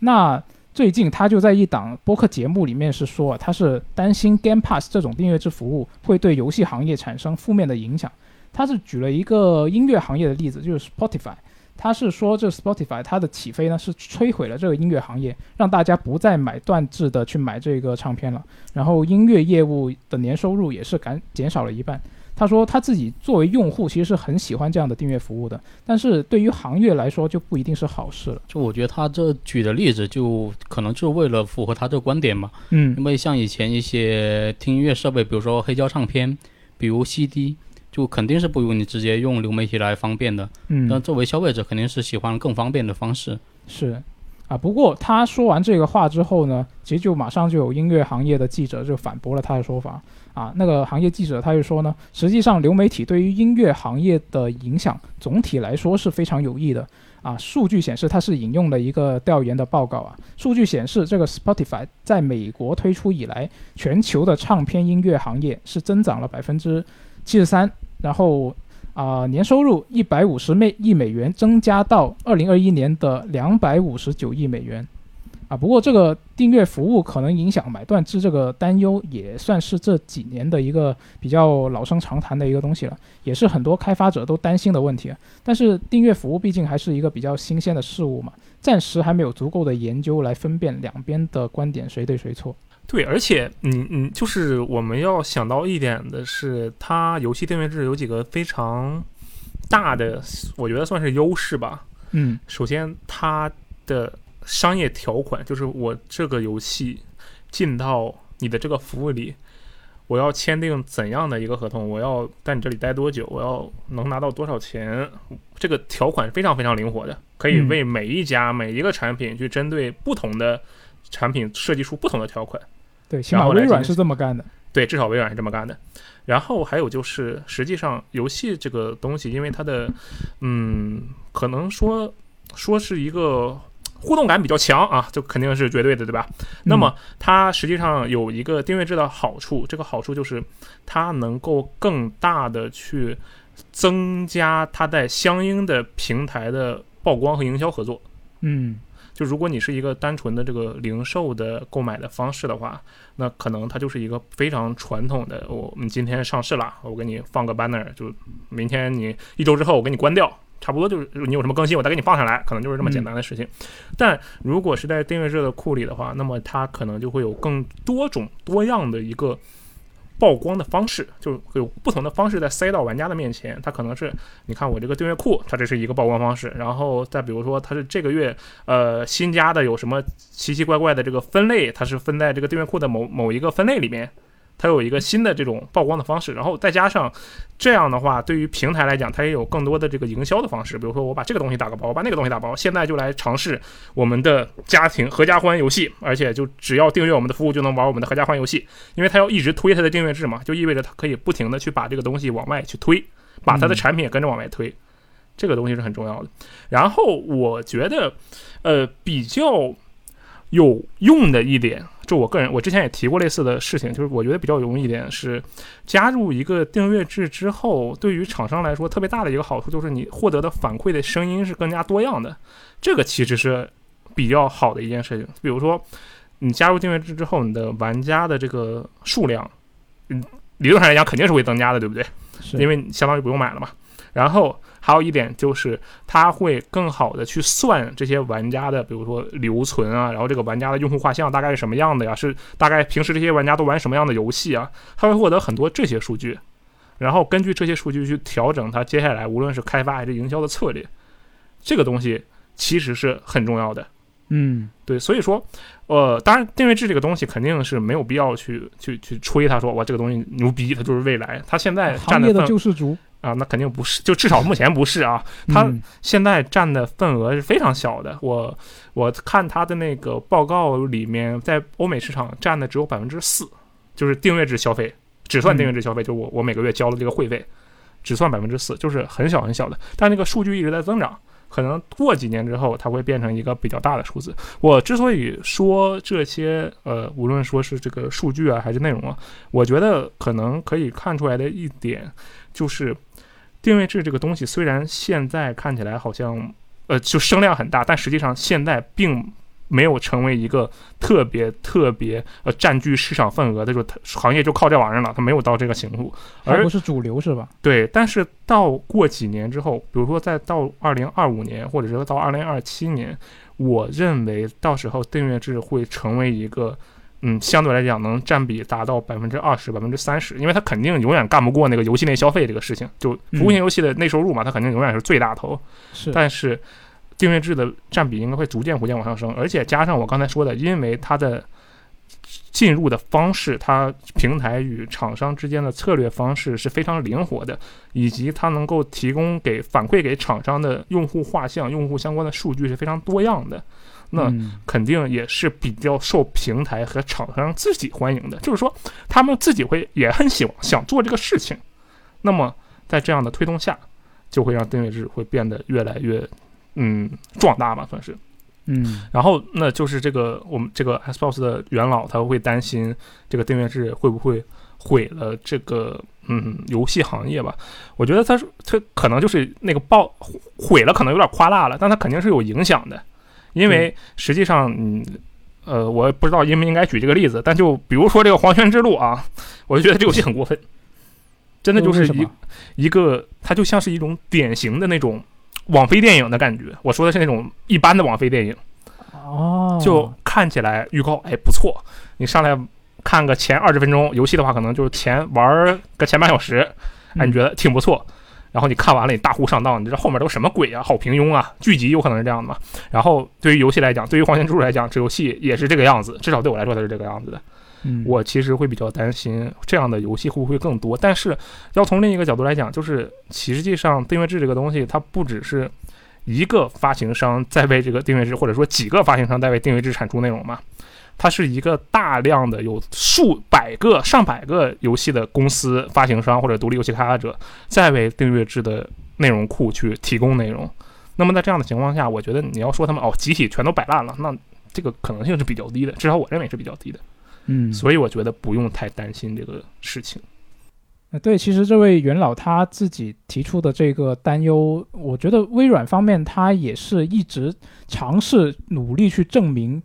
那最近他就在一档播客节目里面是说，他是担心 Game Pass 这种订阅制服务会对游戏行业产生负面的影响。他是举了一个音乐行业的例子，就是 Spotify。他是说这 Spotify 它的起飞呢是摧毁了这个音乐行业，让大家不再买断制的去买这个唱片了，然后音乐业务的年收入也是减少了一半。他说他自己作为用户其实是很喜欢这样的订阅服务的，但是对于行业来说就不一定是好事了。就我觉得他这举的例子就可能就是为了符合他这个观点嘛。因为像以前一些听音乐设备，比如说黑胶唱片，比如 CD，就肯定是不如你直接用流媒体来方便的。但作为消费者肯定是喜欢更方便的方式。是啊，不过他说完这个话之后呢，其实就马上就有音乐行业的记者就反驳了他的说法啊。那个行业记者他就说呢，实际上流媒体对于音乐行业的影响总体来说是非常有益的啊。数据显示，他是引用了一个调研的报告啊，数据显示这个 Spotify 在美国推出以来，全球的唱片音乐行业是增长了73%，然后年收入150亿美元增加到2021年的259亿美元啊。不过这个订阅服务可能影响买断制这个担忧也算是这几年的一个比较老生常谈的一个东西了，也是很多开发者都担心的问题。但是订阅服务毕竟还是一个比较新鲜的事物嘛，暂时还没有足够的研究来分辨两边的观点谁对谁错。对，而且就是我们要想到一点的是，它游戏订阅制有几个非常大的，我觉得算是优势吧。首先它的商业条款，就是我这个游戏进到你的这个服务里，我要签订怎样的一个合同，我要在你这里待多久，我要能拿到多少钱，这个条款非常非常灵活的，可以为每一家每一个产品去针对不同的产品设计出不同的条款。对，起码微软是这么干的。对，至少微软是这么干的。然后还有就是，实际上游戏这个东西，因为它的，可能说是一个互动感比较强啊，就肯定是绝对的，对吧？那么它实际上有一个订阅制的好处，这个好处就是它能够更大的去增加它在相应的平台的曝光和营销合作。就如果你是一个单纯的这个零售的购买的方式的话，那可能它就是一个非常传统的，你今天上市了，我给你放个 banner， 就明天你一周之后我给你关掉，差不多就是你有什么更新我再给你放上来，可能就是这么简单的事情。但如果是在订阅制的库里的话，那么它可能就会有更多种多样的一个曝光的方式，就有不同的方式在塞到玩家的面前。它可能是你看我这个订阅库，它这是一个曝光方式，然后再比如说它是这个月新加的有什么奇奇怪怪的这个分类，它是分在这个订阅库的某一个分类里面，它有一个新的这种曝光的方式。然后再加上这样的话，对于平台来讲它也有更多的这个营销的方式，比如说我把这个东西打个包，我把那个东西打包，现在就来尝试我们的家庭合家欢游戏，而且就只要订阅我们的服务就能玩我们的合家欢游戏。因为它要一直推它的订阅制嘛，就意味着它可以不停的去把这个东西往外去推，把它的产品也跟着往外推，这个东西是很重要的。然后我觉得比较有用的一点，就我个人，我之前也提过类似的事情，就是我觉得比较有用一点是，加入一个订阅制之后，对于厂商来说特别大的一个好处就是你获得的反馈的声音是更加多样的，这个其实是比较好的一件事情。比如说你加入订阅制之后，你的玩家的这个数量理论上来讲肯定是会增加的，对不对？因为相当于不用买了嘛。然后还有一点就是它会更好的去算这些玩家的比如说留存啊，然后这个玩家的用户画像大概是什么样的呀，是大概平时这些玩家都玩什么样的游戏啊，它会获得很多这些数据，然后根据这些数据去调整它接下来无论是开发还是营销的策略。这个东西其实是很重要的，嗯，对，所以说，当然定位制这个东西肯定是没有必要去吹他说哇这个东西牛逼，它就是未来，它现在站的行业的救世主啊，那肯定不是，就至少目前不是啊，它现在占的份额是非常小的。我看它的那个报告里面，在欧美市场占的只有 4%， 就是定位制消费，只算定位制消费，就是我每个月交的这个会费，只算 4%， 就是很小很小的，但那个数据一直在增长。可能过几年之后，它会变成一个比较大的数字。我之所以说这些，无论说是这个数据啊，还是内容啊，我觉得可能可以看出来的一点就是，定位制这个东西虽然现在看起来好像，就声量很大，但实际上现在并没有成为一个特别占据市场份额的，就是行业就靠这玩意儿了，它没有到这个程度，而不是主流是吧？对，但是到过几年之后，比如说再到2025年，或者是到2027年，我认为到时候订阅制会成为一个，相对来讲能占比达到20%、30%，因为它肯定永远干不过那个游戏内消费这个事情，就服务型游戏的内收入嘛，它肯定永远是最大头。是，但是。订阅制的占比应该会逐渐往上升，而且加上我刚才说的，因为它的进入的方式，它平台与厂商之间的策略方式是非常灵活的，以及它能够提供给反馈给厂商的用户画像、用户相关的数据是非常多样的，那肯定也是比较受平台和厂商自己欢迎的，就是说他们自己会也很想做这个事情，那么在这样的推动下，就会让订阅制会变得越来越壮大吧，算是。然后那就是这个我们这个 Xbox 的元老他会担心这个订阅制会不会毁了这个游戏行业吧。我觉得他可能就是那个毁了可能有点夸大了，但他肯定是有影响的，因为实际上我不知道应不应该举这个例子，但就比如说这个《黄泉之路》啊，我就觉得这游戏很过分，真的就是一个它就像是一种典型的那种。网飞电影的感觉，我说的是那种一般的网飞电影，就看起来预告不错，你上来看个前20分钟，游戏的话可能就是玩个前半小时，你觉得挺不错，然后你看完了你大呼上当，你这后面都什么鬼啊，好平庸啊，剧集有可能是这样的嘛。然后对于游戏来讲，对于黄泉之路来讲，这游戏也是这个样子，至少对我来说它是这个样子的。我其实会比较担心这样的游戏会不会更多，但是要从另一个角度来讲，就是其实际上订阅制这个东西，它不只是一个发行商在为这个订阅制，或者说几个发行商在为订阅制产出内容嘛，它是一个大量的有数百个、上百个游戏的公司、发行商或者独立游戏开发者在为订阅制的内容库去提供内容。那么在这样的情况下，我觉得你要说他们集体全都摆烂了，那这个可能性是比较低的，至少我认为是比较低的。所以我觉得不用太担心这个事情。对，其实这位元老他自己提出的这个担忧，我觉得微软方面他也是一直尝试努力去证明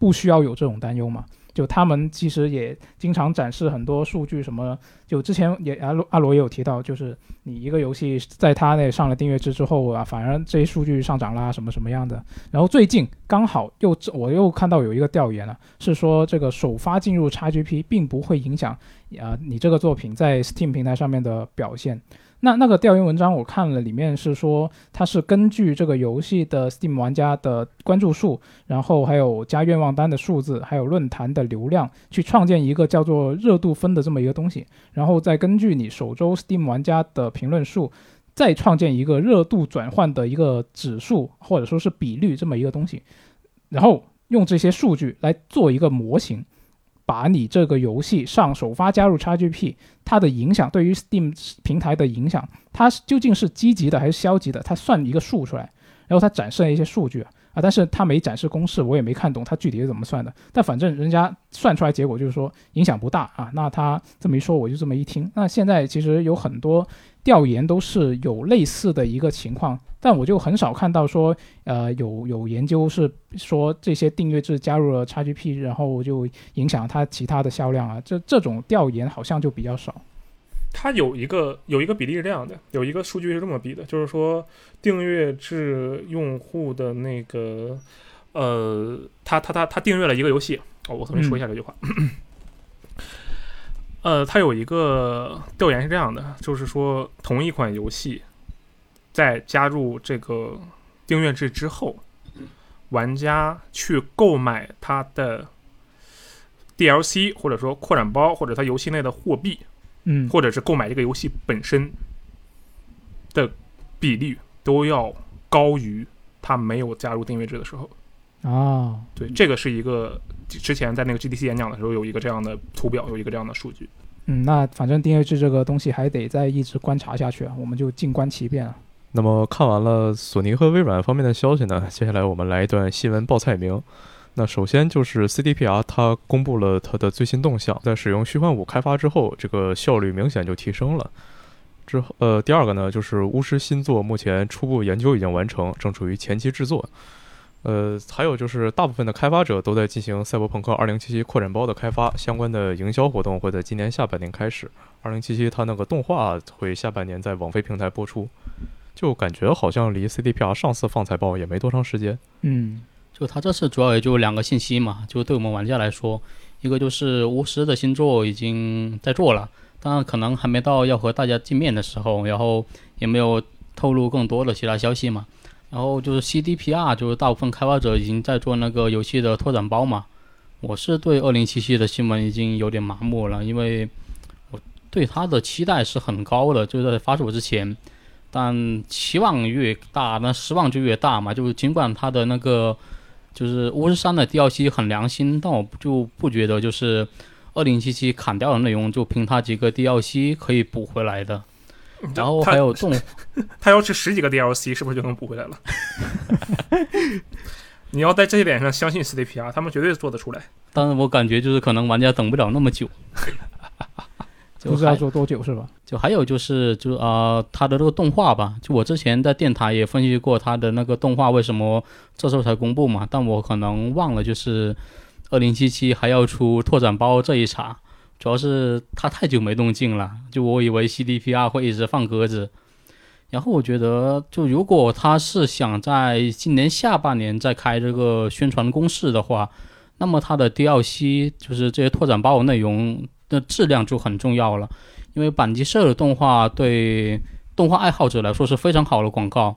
不需要有这种担忧嘛。就他们其实也经常展示很多数据什么，就之前也阿罗也有提到，就是你一个游戏在他那上了订阅制之后啊，反而这些数据上涨啦什么样的。然后最近刚好我又看到有一个调研了，是说这个首发进入 XGP 并不会影响你这个作品在 Steam 平台上面的表现。那个调研文章我看了，里面是说它是根据这个游戏的 Steam 玩家的关注数，然后还有加愿望单的数字，还有论坛的流量去创建一个叫做热度分的这么一个东西，然后再根据你首周 Steam 玩家的评论数再创建一个热度转换的一个指数或者说是比率这么一个东西，然后用这些数据来做一个模型，把你这个游戏上首发加入 XGP 它的影响，对于 Steam 平台的影响，它究竟是积极的还是消极的，它算一个数出来，然后它展示了一些数据啊，但是它没展示公式，我也没看懂它具体是怎么算的，但反正人家算出来结果就是说影响不大啊。那他这么一说我就这么一听，那现在其实有很多调研都是有类似的一个情况，但我就很少看到说有研究是说这些订阅制加入了 XGP 然后就影响它其他的销量啊，这种调研好像就比较少。它有一个比例是这样的，有一个数据是这么比的，就是说订阅制用户的那个他订阅了一个游戏，我重新说一下这句话。它有一个调研是这样的，就是说同一款游戏在加入这个订阅制之后，玩家去购买它的 DLC 或者说扩展包，或者它游戏内的货币，或者是购买这个游戏本身的比例都要高于它没有加入订阅制的时候。哦，对，这个是一个之前在那个 GDC 演讲的时候有一个这样的图表，有一个这样的数据。那反正订阅制这个东西还得再一直观察下去，我们就静观其变了。那么看完了索尼和微软方面的消息呢，接下来我们来一段新闻报菜名。那首先就是 CDPR 它公布了它的最新动向，在使用虚幻5开发之后，这个效率明显就提升了。之后第二个呢，就是巫师新作目前初步研究已经完成，正处于前期制作。还有就是大部分的开发者都在进行赛博朋克2077扩展包的开发，相关的营销活动会在今年下半年开始。2077它那个动画会下半年在网飞平台播出，就感觉好像离 CDPR 上次放财报也没多长时间。就它这次主要也就两个信息嘛，就对我们玩家来说，一个就是巫师的新作已经在做了，当然可能还没到要和大家见面的时候，然后也没有透露更多的其他消息嘛。然后就是 CDPR， 就是大部分开发者已经在做那个游戏的拓展包嘛。我是对2077的新闻已经有点麻木了，因为我对它的期待是很高的，就在发售之前，但期望越大，那失望就越大嘛。就是尽管它的那个就是巫师3的 DLC 很良心，但我就不觉得就是2077砍掉的内容就凭它几个 DLC 可以补回来的。然后还有动物，他要是十几个 DLC 是不是就能补回来了？你要在这一点上相信 CDPR， 他们绝对做得出来。但是我感觉就是可能玩家等不了那么久，不知道做多久是吧？就还有就是他的这个动画吧，就我之前在电台也分析过他的那个动画为什么这时候才公布嘛，但我可能忘了，就是2077还要出拓展包这一茬。主要是他太久没动静了，就我以为 CDPR 会一直放鸽子。然后我觉得就如果他是想在今年下半年再开这个宣传攻势的话，那么他的 DLC 就是这些拓展包的内容的质量就很重要了，因为板机社的动画对动画爱好者来说是非常好的广告。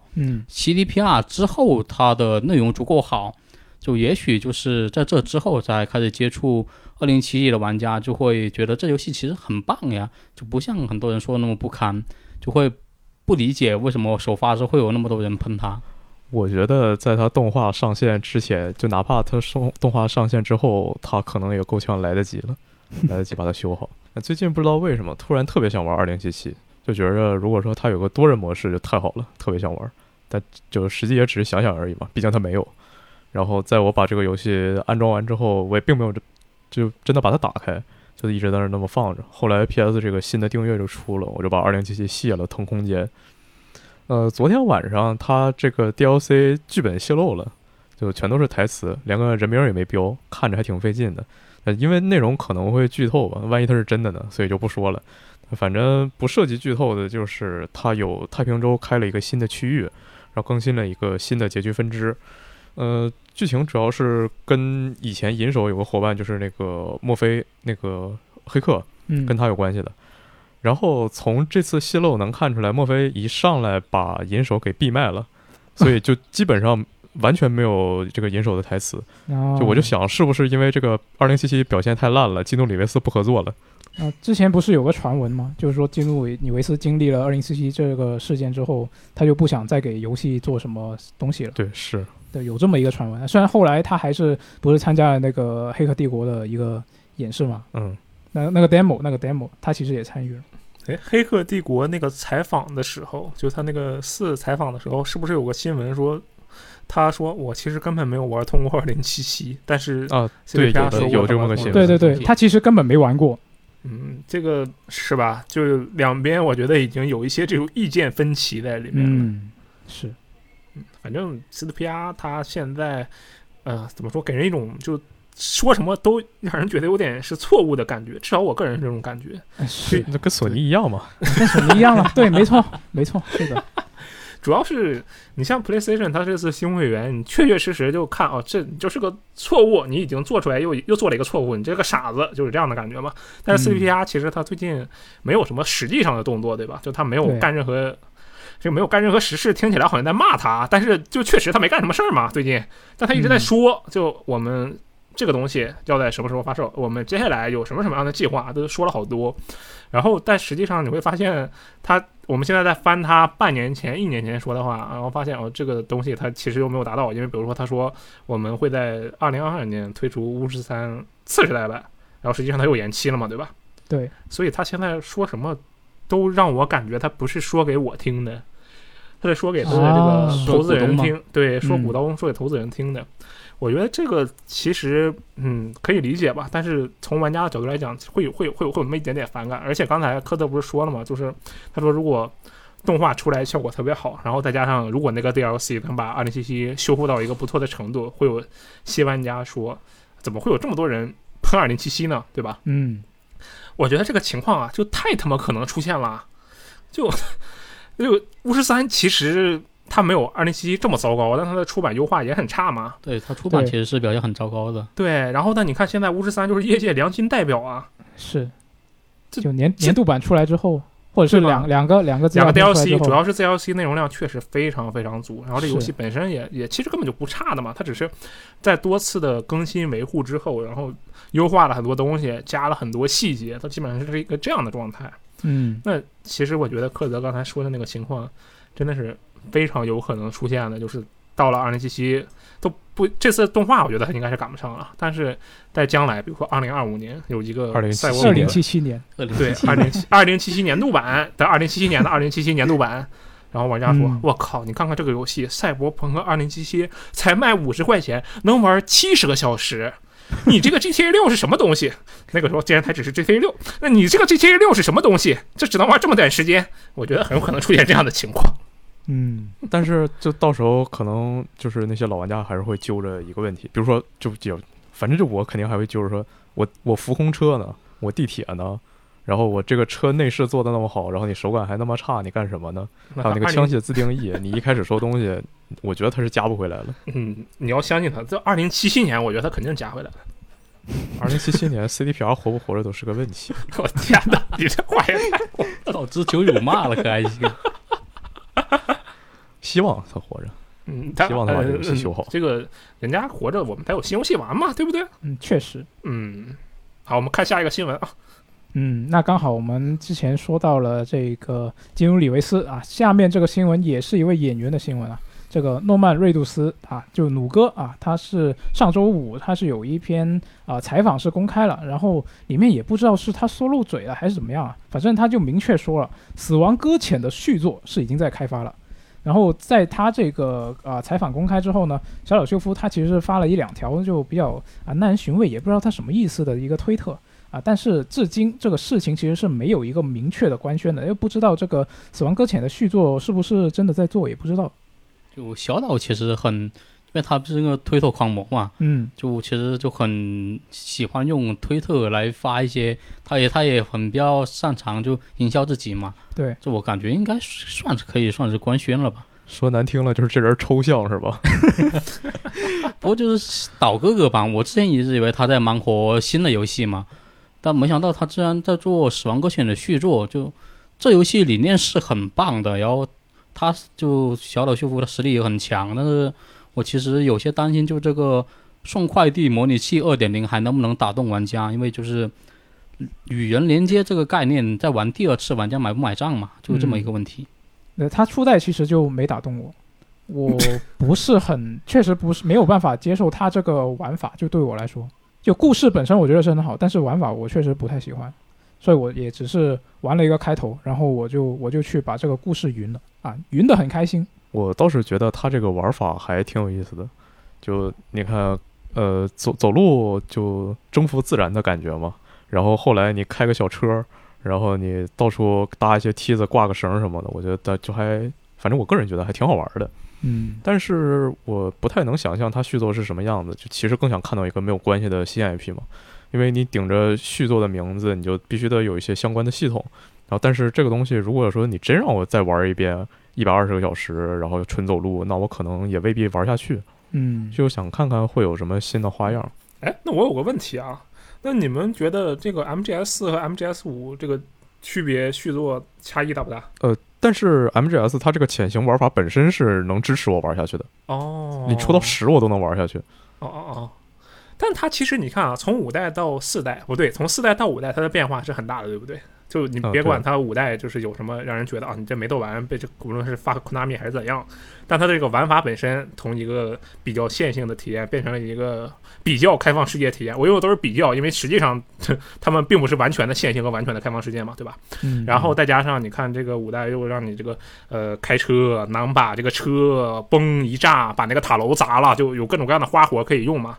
CDPR 之后它的内容足够好，就也许就是在这之后才开始接触2077的玩家就会觉得这游戏其实很棒呀，就不像很多人说那么不堪，就会不理解为什么首发时会有那么多人喷它。我觉得在它动画上线之前，就哪怕它动画上线之后，它可能也够呛来得及把它修好。最近不知道为什么突然特别想玩2077，就觉得如果说它有个多人模式就太好了，特别想玩，但就实际也只是想想而已嘛，毕竟它没有。然后在我把这个游戏安装完之后，我也并没有就真的把它打开，就一直在那么放着。后来 PS 这个新的订阅就出了，我就把2077卸了，腾空间。昨天晚上它这个 DLC 剧本泄露了，就全都是台词，连个人名也没标，看着还挺费劲的。因为内容可能会剧透吧，万一它是真的呢，所以就不说了。反正不涉及剧透的就是它有太平洲开了一个新的区域，然后更新了一个新的结局分支。剧情主要是跟以前银手有个伙伴，就是那个墨菲那个黑客，跟他有关系的。然后从这次泄露能看出来，墨菲一上来把银手给闭麦了，所以就基本上完全没有这个银手的台词。就我就想，是不是因为这个2077表现太烂了，基努里维斯不合作了？之前不是有个传闻吗？就是说基努里维斯经历了2077这个事件之后，他就不想再给游戏做什么东西了。对，是。对，有这么一个传闻，虽然后来他还是不是参加了那个《黑客帝国》的一个演示嘛，那个 demo 他其实也参与了。《黑客帝国》那个采访的时候，就他那个4采访的时候，是不是有个新闻说，他说我其实根本没有玩通过2077，但是啊，对，有这么个新闻，对，他其实根本没玩过。这个是吧？就两边我觉得已经有一些这种意见分歧在里面了。是。反正 CDPR 它现在怎么说，给人一种就说什么都让人觉得有点是错误的感觉，至少我个人是这种感觉。是，那跟索尼一样嘛，跟索尼一样了。对，没错，是的。主要是你像 PlayStation 它这次新会员，你确确实实就看这就是个错误，你已经做出来又做了一个错误，你这个傻子，就是这样的感觉嘛。但是 CDPR 其实它最近没有什么实际上的动作，对吧？就它没有干任何这个没有干任何实事，听起来好像在骂他，但是就确实他没干什么事儿嘛最近，但他一直在说就我们这个东西要在什么时候发售，我们接下来有什么样的计划都说了好多，然后但实际上你会发现他，我们现在在翻他半年前一年前说的话，然后发现这个东西他其实又没有达到，因为比如说他说我们会在2022年推出巫师3次世代版，然后实际上他又延期了嘛，对吧？对，所以他现在说什么都让我感觉他不是说给我听的，他在说给他的这个投资人听，对，说股东说给投资人听的。我觉得这个其实可以理解吧，但是从玩家的角度来讲会有那么一点点反感，而且刚才科特不是说了嘛，就是他说如果动画出来效果特别好，然后再加上如果那个 DLC 能把2077修复到一个不错的程度，会有些玩家说怎么会有这么多人喷2077呢，对吧？我觉得这个情况就太他妈可能出现了，就巫师3其实它没有2077这么糟糕，但它的出版优化也很差嘛。对，它出版其实是表现很糟糕的。对，然后但你看现在巫师3就是业界良心代表啊。是，就年度版出来之后，或者是两个 DLC， 主要是 DLC 内容量确实非常非常足，然后这游戏本身也其实根本就不差的嘛，它只是在多次的更新维护之后，然后优化了很多东西，加了很多细节，它基本上是一个这样的状态。那其实我觉得克德刚才说的那个情况真的是非常有可能出现的，就是到了2077都不，这次动画我觉得他应该是赶不上了，但是在将来比如说2025年有一个赛博2077年，对，2077年度版的2077年的2077年度版，然后玩家说我靠，你看看这个游戏赛博朋克2077才卖$50能玩70个小时，你这个 GTA 6是什么东西？那个时候竟然才只是 GTA 6，那你这个 GTA 6是什么东西？这只能玩这么短时间，我觉得很有可能出现这样的情况。但是就到时候可能就是那些老玩家还是会揪着一个问题，比如说反正我肯定还会揪着说，我浮空车呢，我地铁呢，然后我这个车内饰做的那么好，然后你手感还那么差，你干什么呢？还有那个枪械自定义，你一开始收东西。我觉得他是加不回来了。你要相信他，这2077年，我觉得他肯定加回来了。2077年 CDPR 活不活着都是个问题。我天哪，你这话也太过了，老子九辱骂了，可还行。希望他活着。希望他把这游戏修好。这个人家活着，我们才有新游戏玩嘛，对不对？确实。好，我们看下一个新闻啊。那刚好我们之前说到了这个基努·里维斯啊，下面这个新闻也是一位演员的新闻啊。这个诺曼·瑞杜斯啊，就努哥啊，他是上周五他是有一篇采访是公开了，然后里面也不知道是他说漏嘴了还是怎么样，反正他就明确说了，《死亡搁浅》的续作是已经在开发了。然后在他这个采访公开之后呢，小岛秀夫他其实是发了一两条就比较耐人寻味，也不知道他什么意思的一个推特。但是至今这个事情其实是没有一个明确的官宣的，又不知道这个《死亡搁浅》的续作是不是真的在做，也不知道。就小岛其实很，因为他是个推特狂魔嘛，就其实就很喜欢用推特来发一些，他也很比较擅长就营销自己嘛，对，这我感觉应该可以算是官宣了吧。说难听了就是这人抽象是吧？不过就是岛哥哥吧，我之前一直以为他在忙活新的游戏嘛，但没想到他居然在做《死亡搁浅》的续作，就这游戏理念是很棒的，然后。他就小岛秀夫的实力也很强，但是我其实有些担心，就这个送快递模拟器 2.0 还能不能打动玩家，因为就是与人连接这个概念，在玩第二次玩家买不买账嘛，就这么一个问题。他初代其实就没打动我不是很确实不是没有办法接受他这个玩法，就对我来说，就故事本身我觉得是很好，但是玩法我确实不太喜欢，所以我也只是玩了一个开头，然后我就去把这个故事云了啊，云得很开心。我倒是觉得他这个玩法还挺有意思的，就你看，走路就征服自然的感觉嘛。然后后来你开个小车，然后你到处搭一些梯子、挂个绳什么的，我觉得就还，反正我个人觉得还挺好玩的。但是我不太能想象他续作是什么样子，就其实更想看到一个没有关系的新 IP 嘛。因为你顶着续作的名字，你就必须得有一些相关的系统。然后，但是这个东西，如果说你真让我再玩一遍120个小时，然后纯走路，那我可能也未必玩下去。就想看看会有什么新的花样。哎，那我有个问题啊，那你们觉得这个 MGS4 和 MGS5 这个区别续作差异大不大？但是 MGS 它这个潜行玩法本身是能支持我玩下去的。哦，你出到10我都能玩下去。哦哦哦。但它其实你看啊，从5代到4代，不对，从4代到5代它的变化是很大的，对不对？就你别管它5代就是有什么让人觉得啊，你这没逗完，被这无论是发 Konami 还是怎样，但它这个玩法本身从一个比较线性的体验变成了一个比较开放世界体验。我用的都是比较，因为实际上他们并不是完全的线性和完全的开放世界嘛，对吧？嗯。然后再加上你看这个5代又让你这个开车能把这个车崩一炸，把那个塔楼砸了，就有各种各样的花活可以用嘛。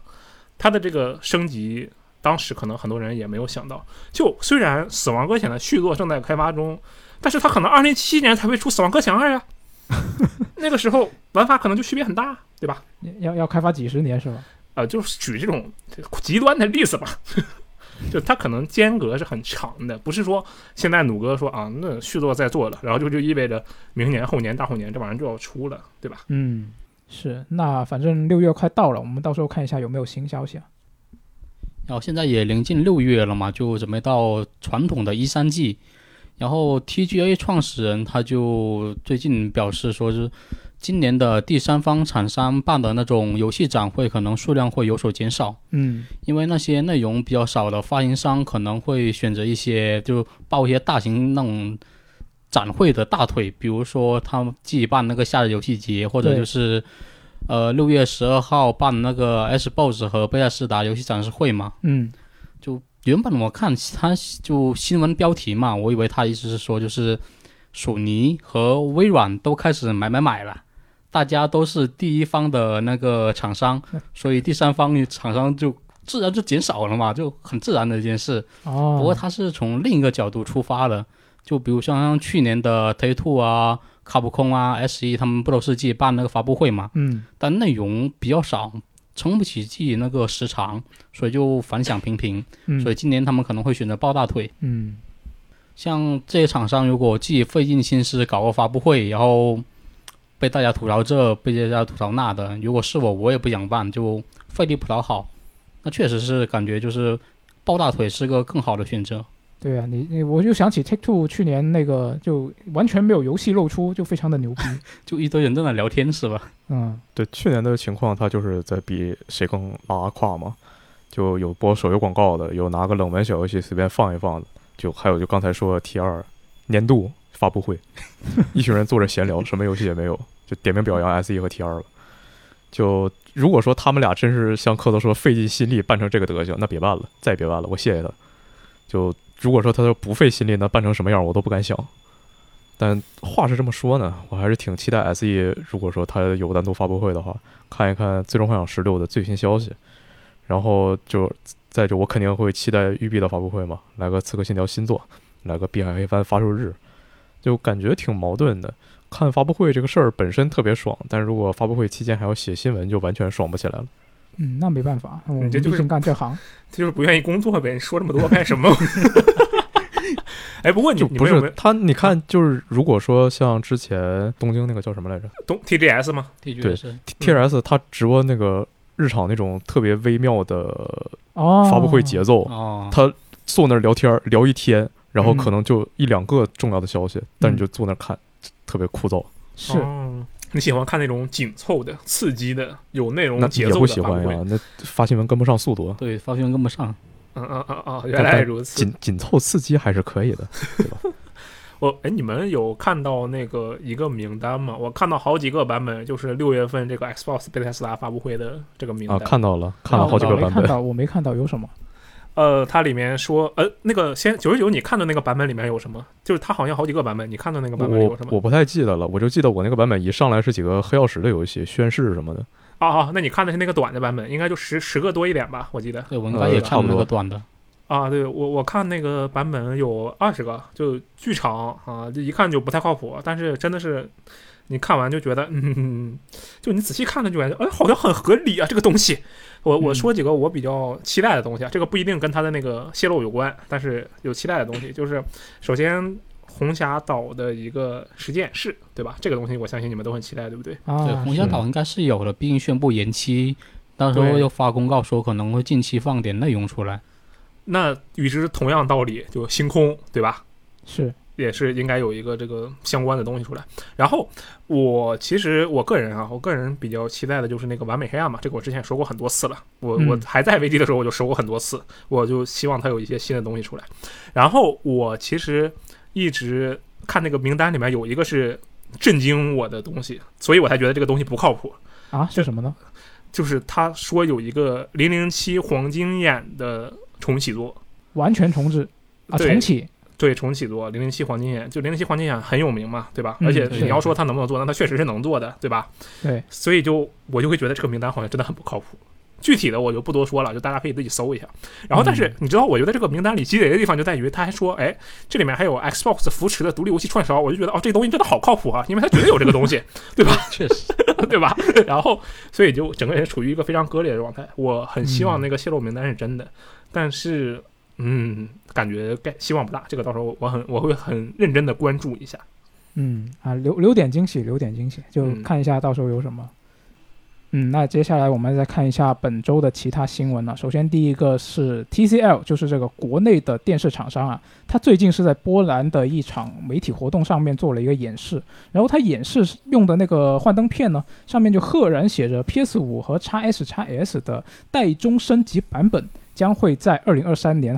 它的这个升级。当时可能很多人也没有想到，就虽然《死亡搁浅》的续作正在开发中，但是它可能2077年才会出《死亡搁浅2》呀，那个时候玩法可能就区别很大，对吧？要开发几十年是吧？就是举这种极端的例子吧，就它可能间隔是很长的，不是说现在努哥说啊，那续作在做了，然后就意味着明年、后年、大后年这玩意儿就要出了，对吧？嗯，是。那反正6月快到了，我们到时候看一下有没有新消息啊。然后现在也临近6月了嘛，就准备到传统的13季。然后 TGA 创始人他就最近表示说，是今年的第三方厂商办的那种游戏展会可能数量会有所减少。嗯，因为那些内容比较少的发行商可能会选择一些就抱一些大型那种展会的大腿，比如说他们自己办那个夏日游戏节，或者就是。6月12号办那个 Xbox 和贝塞斯达游戏展示会嘛，嗯，就原本我看他就新闻标题嘛，我以为他意思是说就是索尼和微软都开始买了，大家都是第一方的那个厂商，所以第三方厂商就自然就减少了嘛，就很自然的一件事。哦，不过他是从另一个角度出发的，就比如像去年的 Take-Two 啊。卡普空啊 SE 他们不都是自己办那个发布会嘛，嗯，但内容比较少，撑不起自己那个时长，所以就反响平平，嗯，所以今年他们可能会选择抱大腿。嗯，像这些厂商如果自己费尽心思搞个发布会，然后被大家吐槽这被大家吐槽那的，如果是我也不想办，就费力不讨好，那确实是感觉就是抱大腿是个更好的选择。对啊，你我就想起 Take-Two 去年那个就完全没有游戏露出，就非常的牛逼，就一堆人在那聊天是吧？嗯，对，去年的情况他就是在比谁更拉胯嘛，就有播手游广告的，有拿个冷门小游戏随便放一放的，就还有就刚才说 T2 年度发布会，一群人坐着闲聊，什么游戏也没有，就点名表扬 SE 和 T2 了。就如果说他们俩真是像克多说费尽心力办成这个德行，那别办了，再也别办了，我谢谢他。就如果说他不费心力呢，办成什么样我都不敢想。但话是这么说呢，我还是挺期待 SE 如果说他有单独发布会的话，看一看最终幻想16的最新消息，然后就再就我肯定会期待育碧的发布会嘛，来个刺客信条新作，来个碧海黑帆发售日，就感觉挺矛盾的。看发布会这个事儿本身特别爽，但如果发布会期间还要写新闻就完全爽不起来了。嗯，那没办法，我们毕竟干这行，就是不愿意工作呗。说这么多干什么？哎，不过你不是他，你看就是，如果说像之前东京那个叫什么来着，TGS 吗？对 ，TGS 他直播那个日常那种特别微妙的发布会节奏，他坐那儿聊天聊一天，然后可能就一两个重要的消息，但你就坐那儿看，特别枯燥。是。你喜欢看那种紧凑的、刺激的、有内容节奏的？那也不喜欢呀，那发新闻跟不上速度。对，发新闻跟不上。原来如此。紧凑刺激还是可以的，对吧？你们有看到那个一个名单吗？我看到好几个版本，就是6月份这个 Xbox 贝塞斯达发布会的这个名单。看了好几个版本。我没看到有什么。它里面说，那个先99，你看到那个版本里面有什么？就是它好像好几个版本，你看到那个版本有什么？我不太记得了，我就记得我那个版本一上来是几个黑曜石的游戏，宣誓什么的。那你看的是那个短的版本，应该就十个多一点吧，我记得。对，我应该也看那个短的。对，我看那个版本有20个，就巨长啊，就一看就不太靠谱，但是真的是。你看完就觉得，就你仔细看了就感觉，好像很合理啊，这个东西。我说几个我比较期待的东西啊，这个不一定跟它的那个泄露有关，但是有期待的东西，就是首先红霞岛的一个实验室，对吧？这个东西我相信你们都很期待，对不对？对，红霞岛应该是有的，毕竟宣布延期，到时候又发公告说可能会近期放点内容出来。那与之同样道理，就星空，对吧？是。也是应该有一个这个相关的东西出来。然后我个人比较期待的就是那个完美黑暗嘛，这个我之前说过很多次了，我还在危机的时候我就说过很多次，我就希望它有一些新的东西出来。然后我其实一直看那个名单里面有一个是震惊我的东西，所以我才觉得这个东西不靠谱啊。是什么呢？就是他说有一个007黄金眼的重启作，完全重置啊，重启。对，重启作007黄金眼，就007黄金眼很有名嘛，对吧？而且你要说他能不能做，那他确实是能做的，对吧？对，所以我就会觉得这个名单好像真的很不靠谱。具体的我就不多说了，就大家可以自己搜一下。然后但是你知道我觉得这个名单里鸡贼的地方就在于他还说，哎，这里面还有 Xbox 扶持的独立游戏串烧，我就觉得哦，这东西真的好靠谱啊，因为他绝对有这个东西对吧？确实对吧？然后所以就整个人处于一个非常割裂的状态。我很希望那个泄露名单是真的，但是感觉希望不大。这个到时候我会很认真的关注一下。留点惊喜，留点惊喜，就看一下到时候有什么。那接下来我们再看一下本周的其他新闻了。首先第一个是 TCL， 就是这个国内的电视厂商啊，他最近是在波兰的一场媒体活动上面做了一个演示，然后他演示用的那个幻灯片呢，上面就赫然写着 PS5 和 XS、XS 的代中升级版本将会在2023年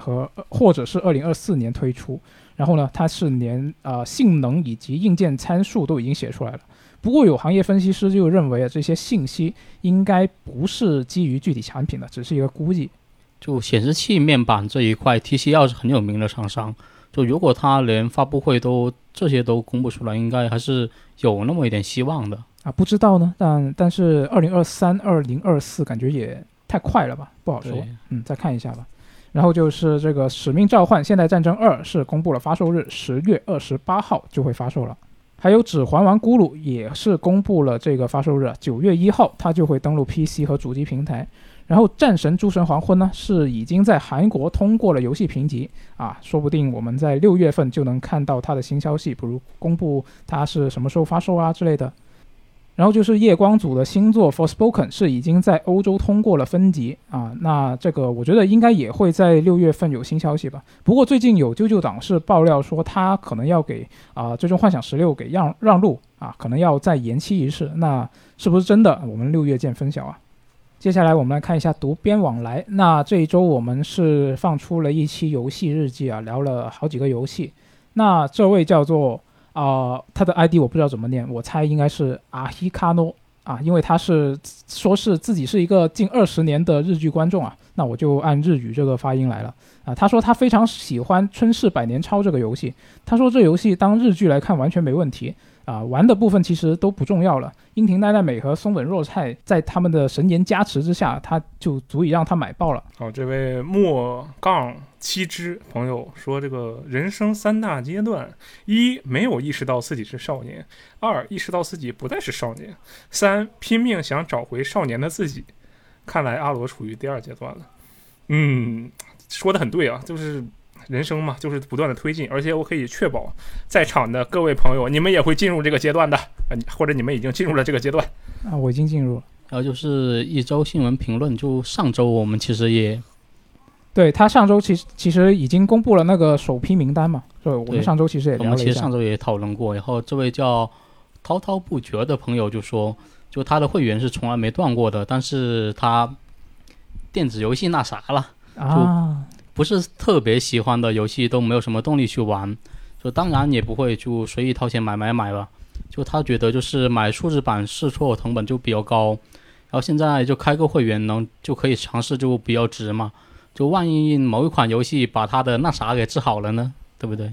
或者是2024年推出。然后呢，它是连性能以及硬件参数都已经写出来了。不过有行业分析师就认为这些信息应该不是基于具体产品的，只是一个估计。就显示器面板这一块 TCL 是很有名的厂商，就如果他连发布会这些都公布出来，应该还是有那么一点希望的啊。不知道呢，但是2023、2024感觉也太快了吧，不好说。再看一下吧。然后就是这个《使命召唤：现代战争2》是公布了发售日，10月28号就会发售了。还有《指环王：咕噜》也是公布了这个发售日，9月1号它就会登陆 PC 和主机平台。然后《战神：诸神黄昏》呢是已经在韩国通过了游戏评级啊，说不定我们在6月份就能看到它的新消息，比如公布它是什么时候发售啊之类的。然后就是夜光组的新作 Forspoken 是已经在欧洲通过了分级啊，那这个我觉得应该也会在6月份有新消息吧。不过最近有啾啾党是爆料说他可能要给最终幻想16给让路啊，可能要再延期一次，那是不是真的我们6月见分晓啊。接下来我们来看一下读编往来，那这一周我们是放出了一期游戏日记啊，聊了好几个游戏。那这位叫做他的 ID 我不知道怎么念，我猜应该是阿希卡诺啊，因为他是说是自己是一个近20年的日剧观众啊，那我就按日语这个发音来了啊。他说他非常喜欢《春逝百年抄》这个游戏，他说这游戏当日剧来看完全没问题啊，玩的部分其实都不重要了。樱庭奈奈美和松本若菜在他们的神言加持之下，他就足以让他买爆了。好，这位莫杠七之朋友说，这个人生3大阶段：1没有意识到自己是少年；2意识到自己不再是少年；3拼命想找回少年的自己。看来阿罗处于第2阶段了。说的很对啊，就是人生嘛，就是不断的推进，而且我可以确保在场的各位朋友，你们也会进入这个阶段的，或者你们已经进入了这个阶段啊。我已经进入了。然后就是一周新闻评论，就上周我们其实也对他上周其实已经公布了那个首批名单嘛，所以我们上周其实也聊了一下，我们其实上周也讨论过。然后这位叫滔滔不绝的朋友就说，就他的会员是从来没断过的，但是他电子游戏那啥了啊，不是特别喜欢的游戏都没有什么动力去玩，就当然也不会就随意掏钱买了。就他觉得就是买数字版试错成本就比较高，然后现在就开个会员就可以尝试，就比较值嘛。就万一某一款游戏把他的那啥给治好了呢，对不对？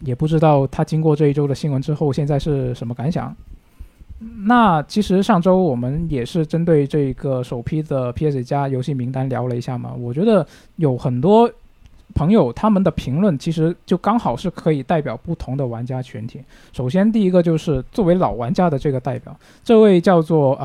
也不知道他经过这一周的新闻之后现在是什么感想。那其实上周我们也是针对这个首批的 PS 加游戏名单聊了一下嘛，我觉得有很多朋友他们的评论其实就刚好是可以代表不同的玩家群体。首先第一个就是作为老玩家的这个代表，这位叫做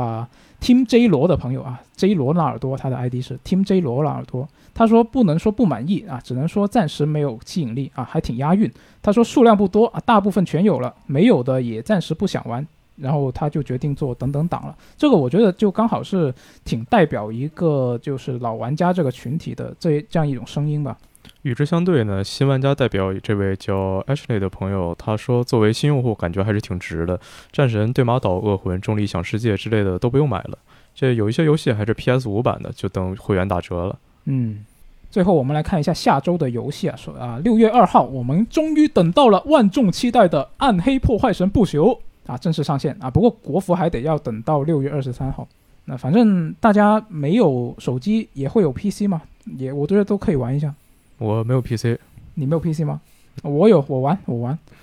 Team J 罗的朋友啊 ，J 罗纳尔多，他的 ID 是 Team J 罗纳尔多。他说不能说不满意啊，只能说暂时没有吸引力啊，还挺押韵。他说数量不多啊，大部分全有了，没有的也暂时不想玩。然后他就决定做等等党了。这个我觉得就刚好是挺代表一个就是老玩家这个群体的这样一种声音吧。与之相对呢，新玩家代表这位叫 Ashley 的朋友，他说作为新用户感觉还是挺值的，战神、对马岛、恶魂、重力想世界之类的都不用买了，这有一些游戏还是 PS5 版的，就等会员打折了。嗯，最后我们来看一下下周的游戏啊，说啊6月2号我们终于等到了万众期待的暗黑破坏神不朽啊正式上线啊，不过国服还得要等到6月23号。那反正大家没有手机也会有 PC 嘛，也我觉得都可以玩一下。我没有 PC。 你没有 PC 吗？我有，我玩。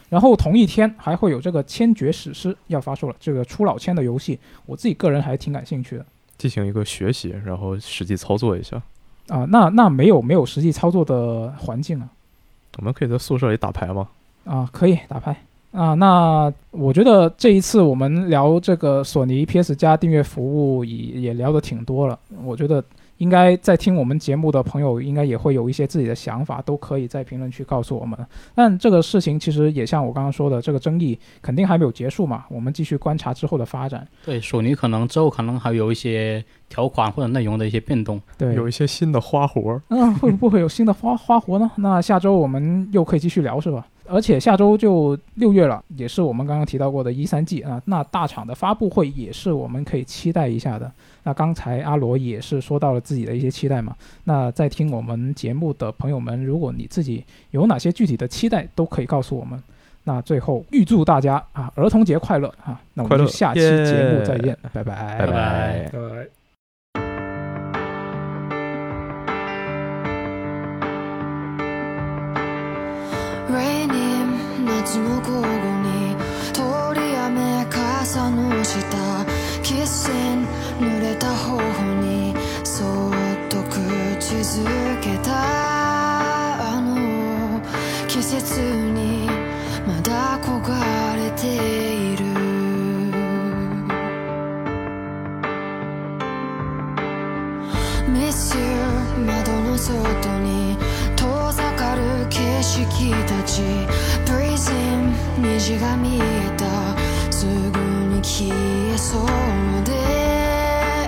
然后同一天还会有这个千珏史诗要发售了，这个出老千的游戏我自己个人还挺感兴趣的，进行一个学习然后实际操作一下啊。那没有实际操作的环境啊，我们可以在宿舍里打牌吗？啊，可以打牌啊。那我觉得这一次我们聊这个索尼 PS 加订阅服务也聊得挺多了，我觉得应该在听我们节目的朋友应该也会有一些自己的想法，都可以在评论区告诉我们。但这个事情其实也像我刚刚说的，这个争议肯定还没有结束嘛，我们继续观察之后的发展。对，索尼可能之后可能还有一些条款或者内容的一些变动，对，有一些新的花活。嗯，会不会有新的花活呢？那下周我们又可以继续聊是吧？而且下周就6月了，也是我们刚刚提到过的13G 啊，那大厂的发布会也是我们可以期待一下的。那刚才阿罗也是说到了自己的一些期待嘛，那在听我们节目的朋友们，如果你自己有哪些具体的期待都可以告诉我们。那最后预祝大家啊儿童节快乐啊，那我们就下期节目再见，拜拜拜拜拜拜。夏の午後に通り雨傘の下キスに濡れた頬にそっと口づけたあの季節にまだ焦がれているMiss you 窓の外に遠ざかる景色たち Breezing 虹が見えたすぐに消えそうで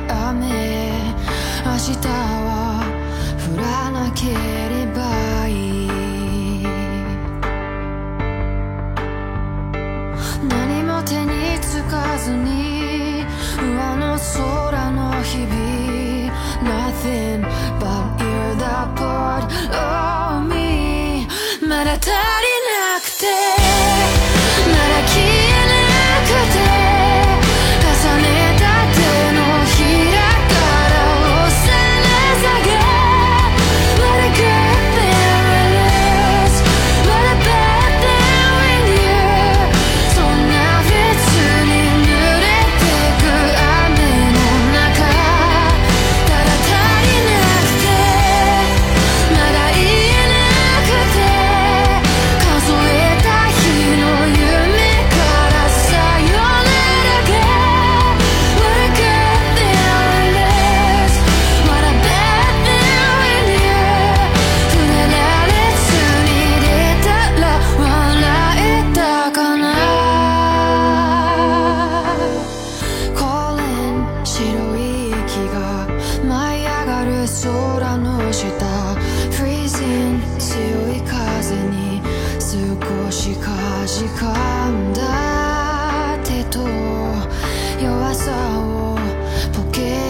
雨明日は降らなければいい何も手につかずに上の空の日々Nothing but you're the part of me まだ足りなくてまだ消えなくて重ねた手のひらからお皿下げ掴んだ手と弱さをポケット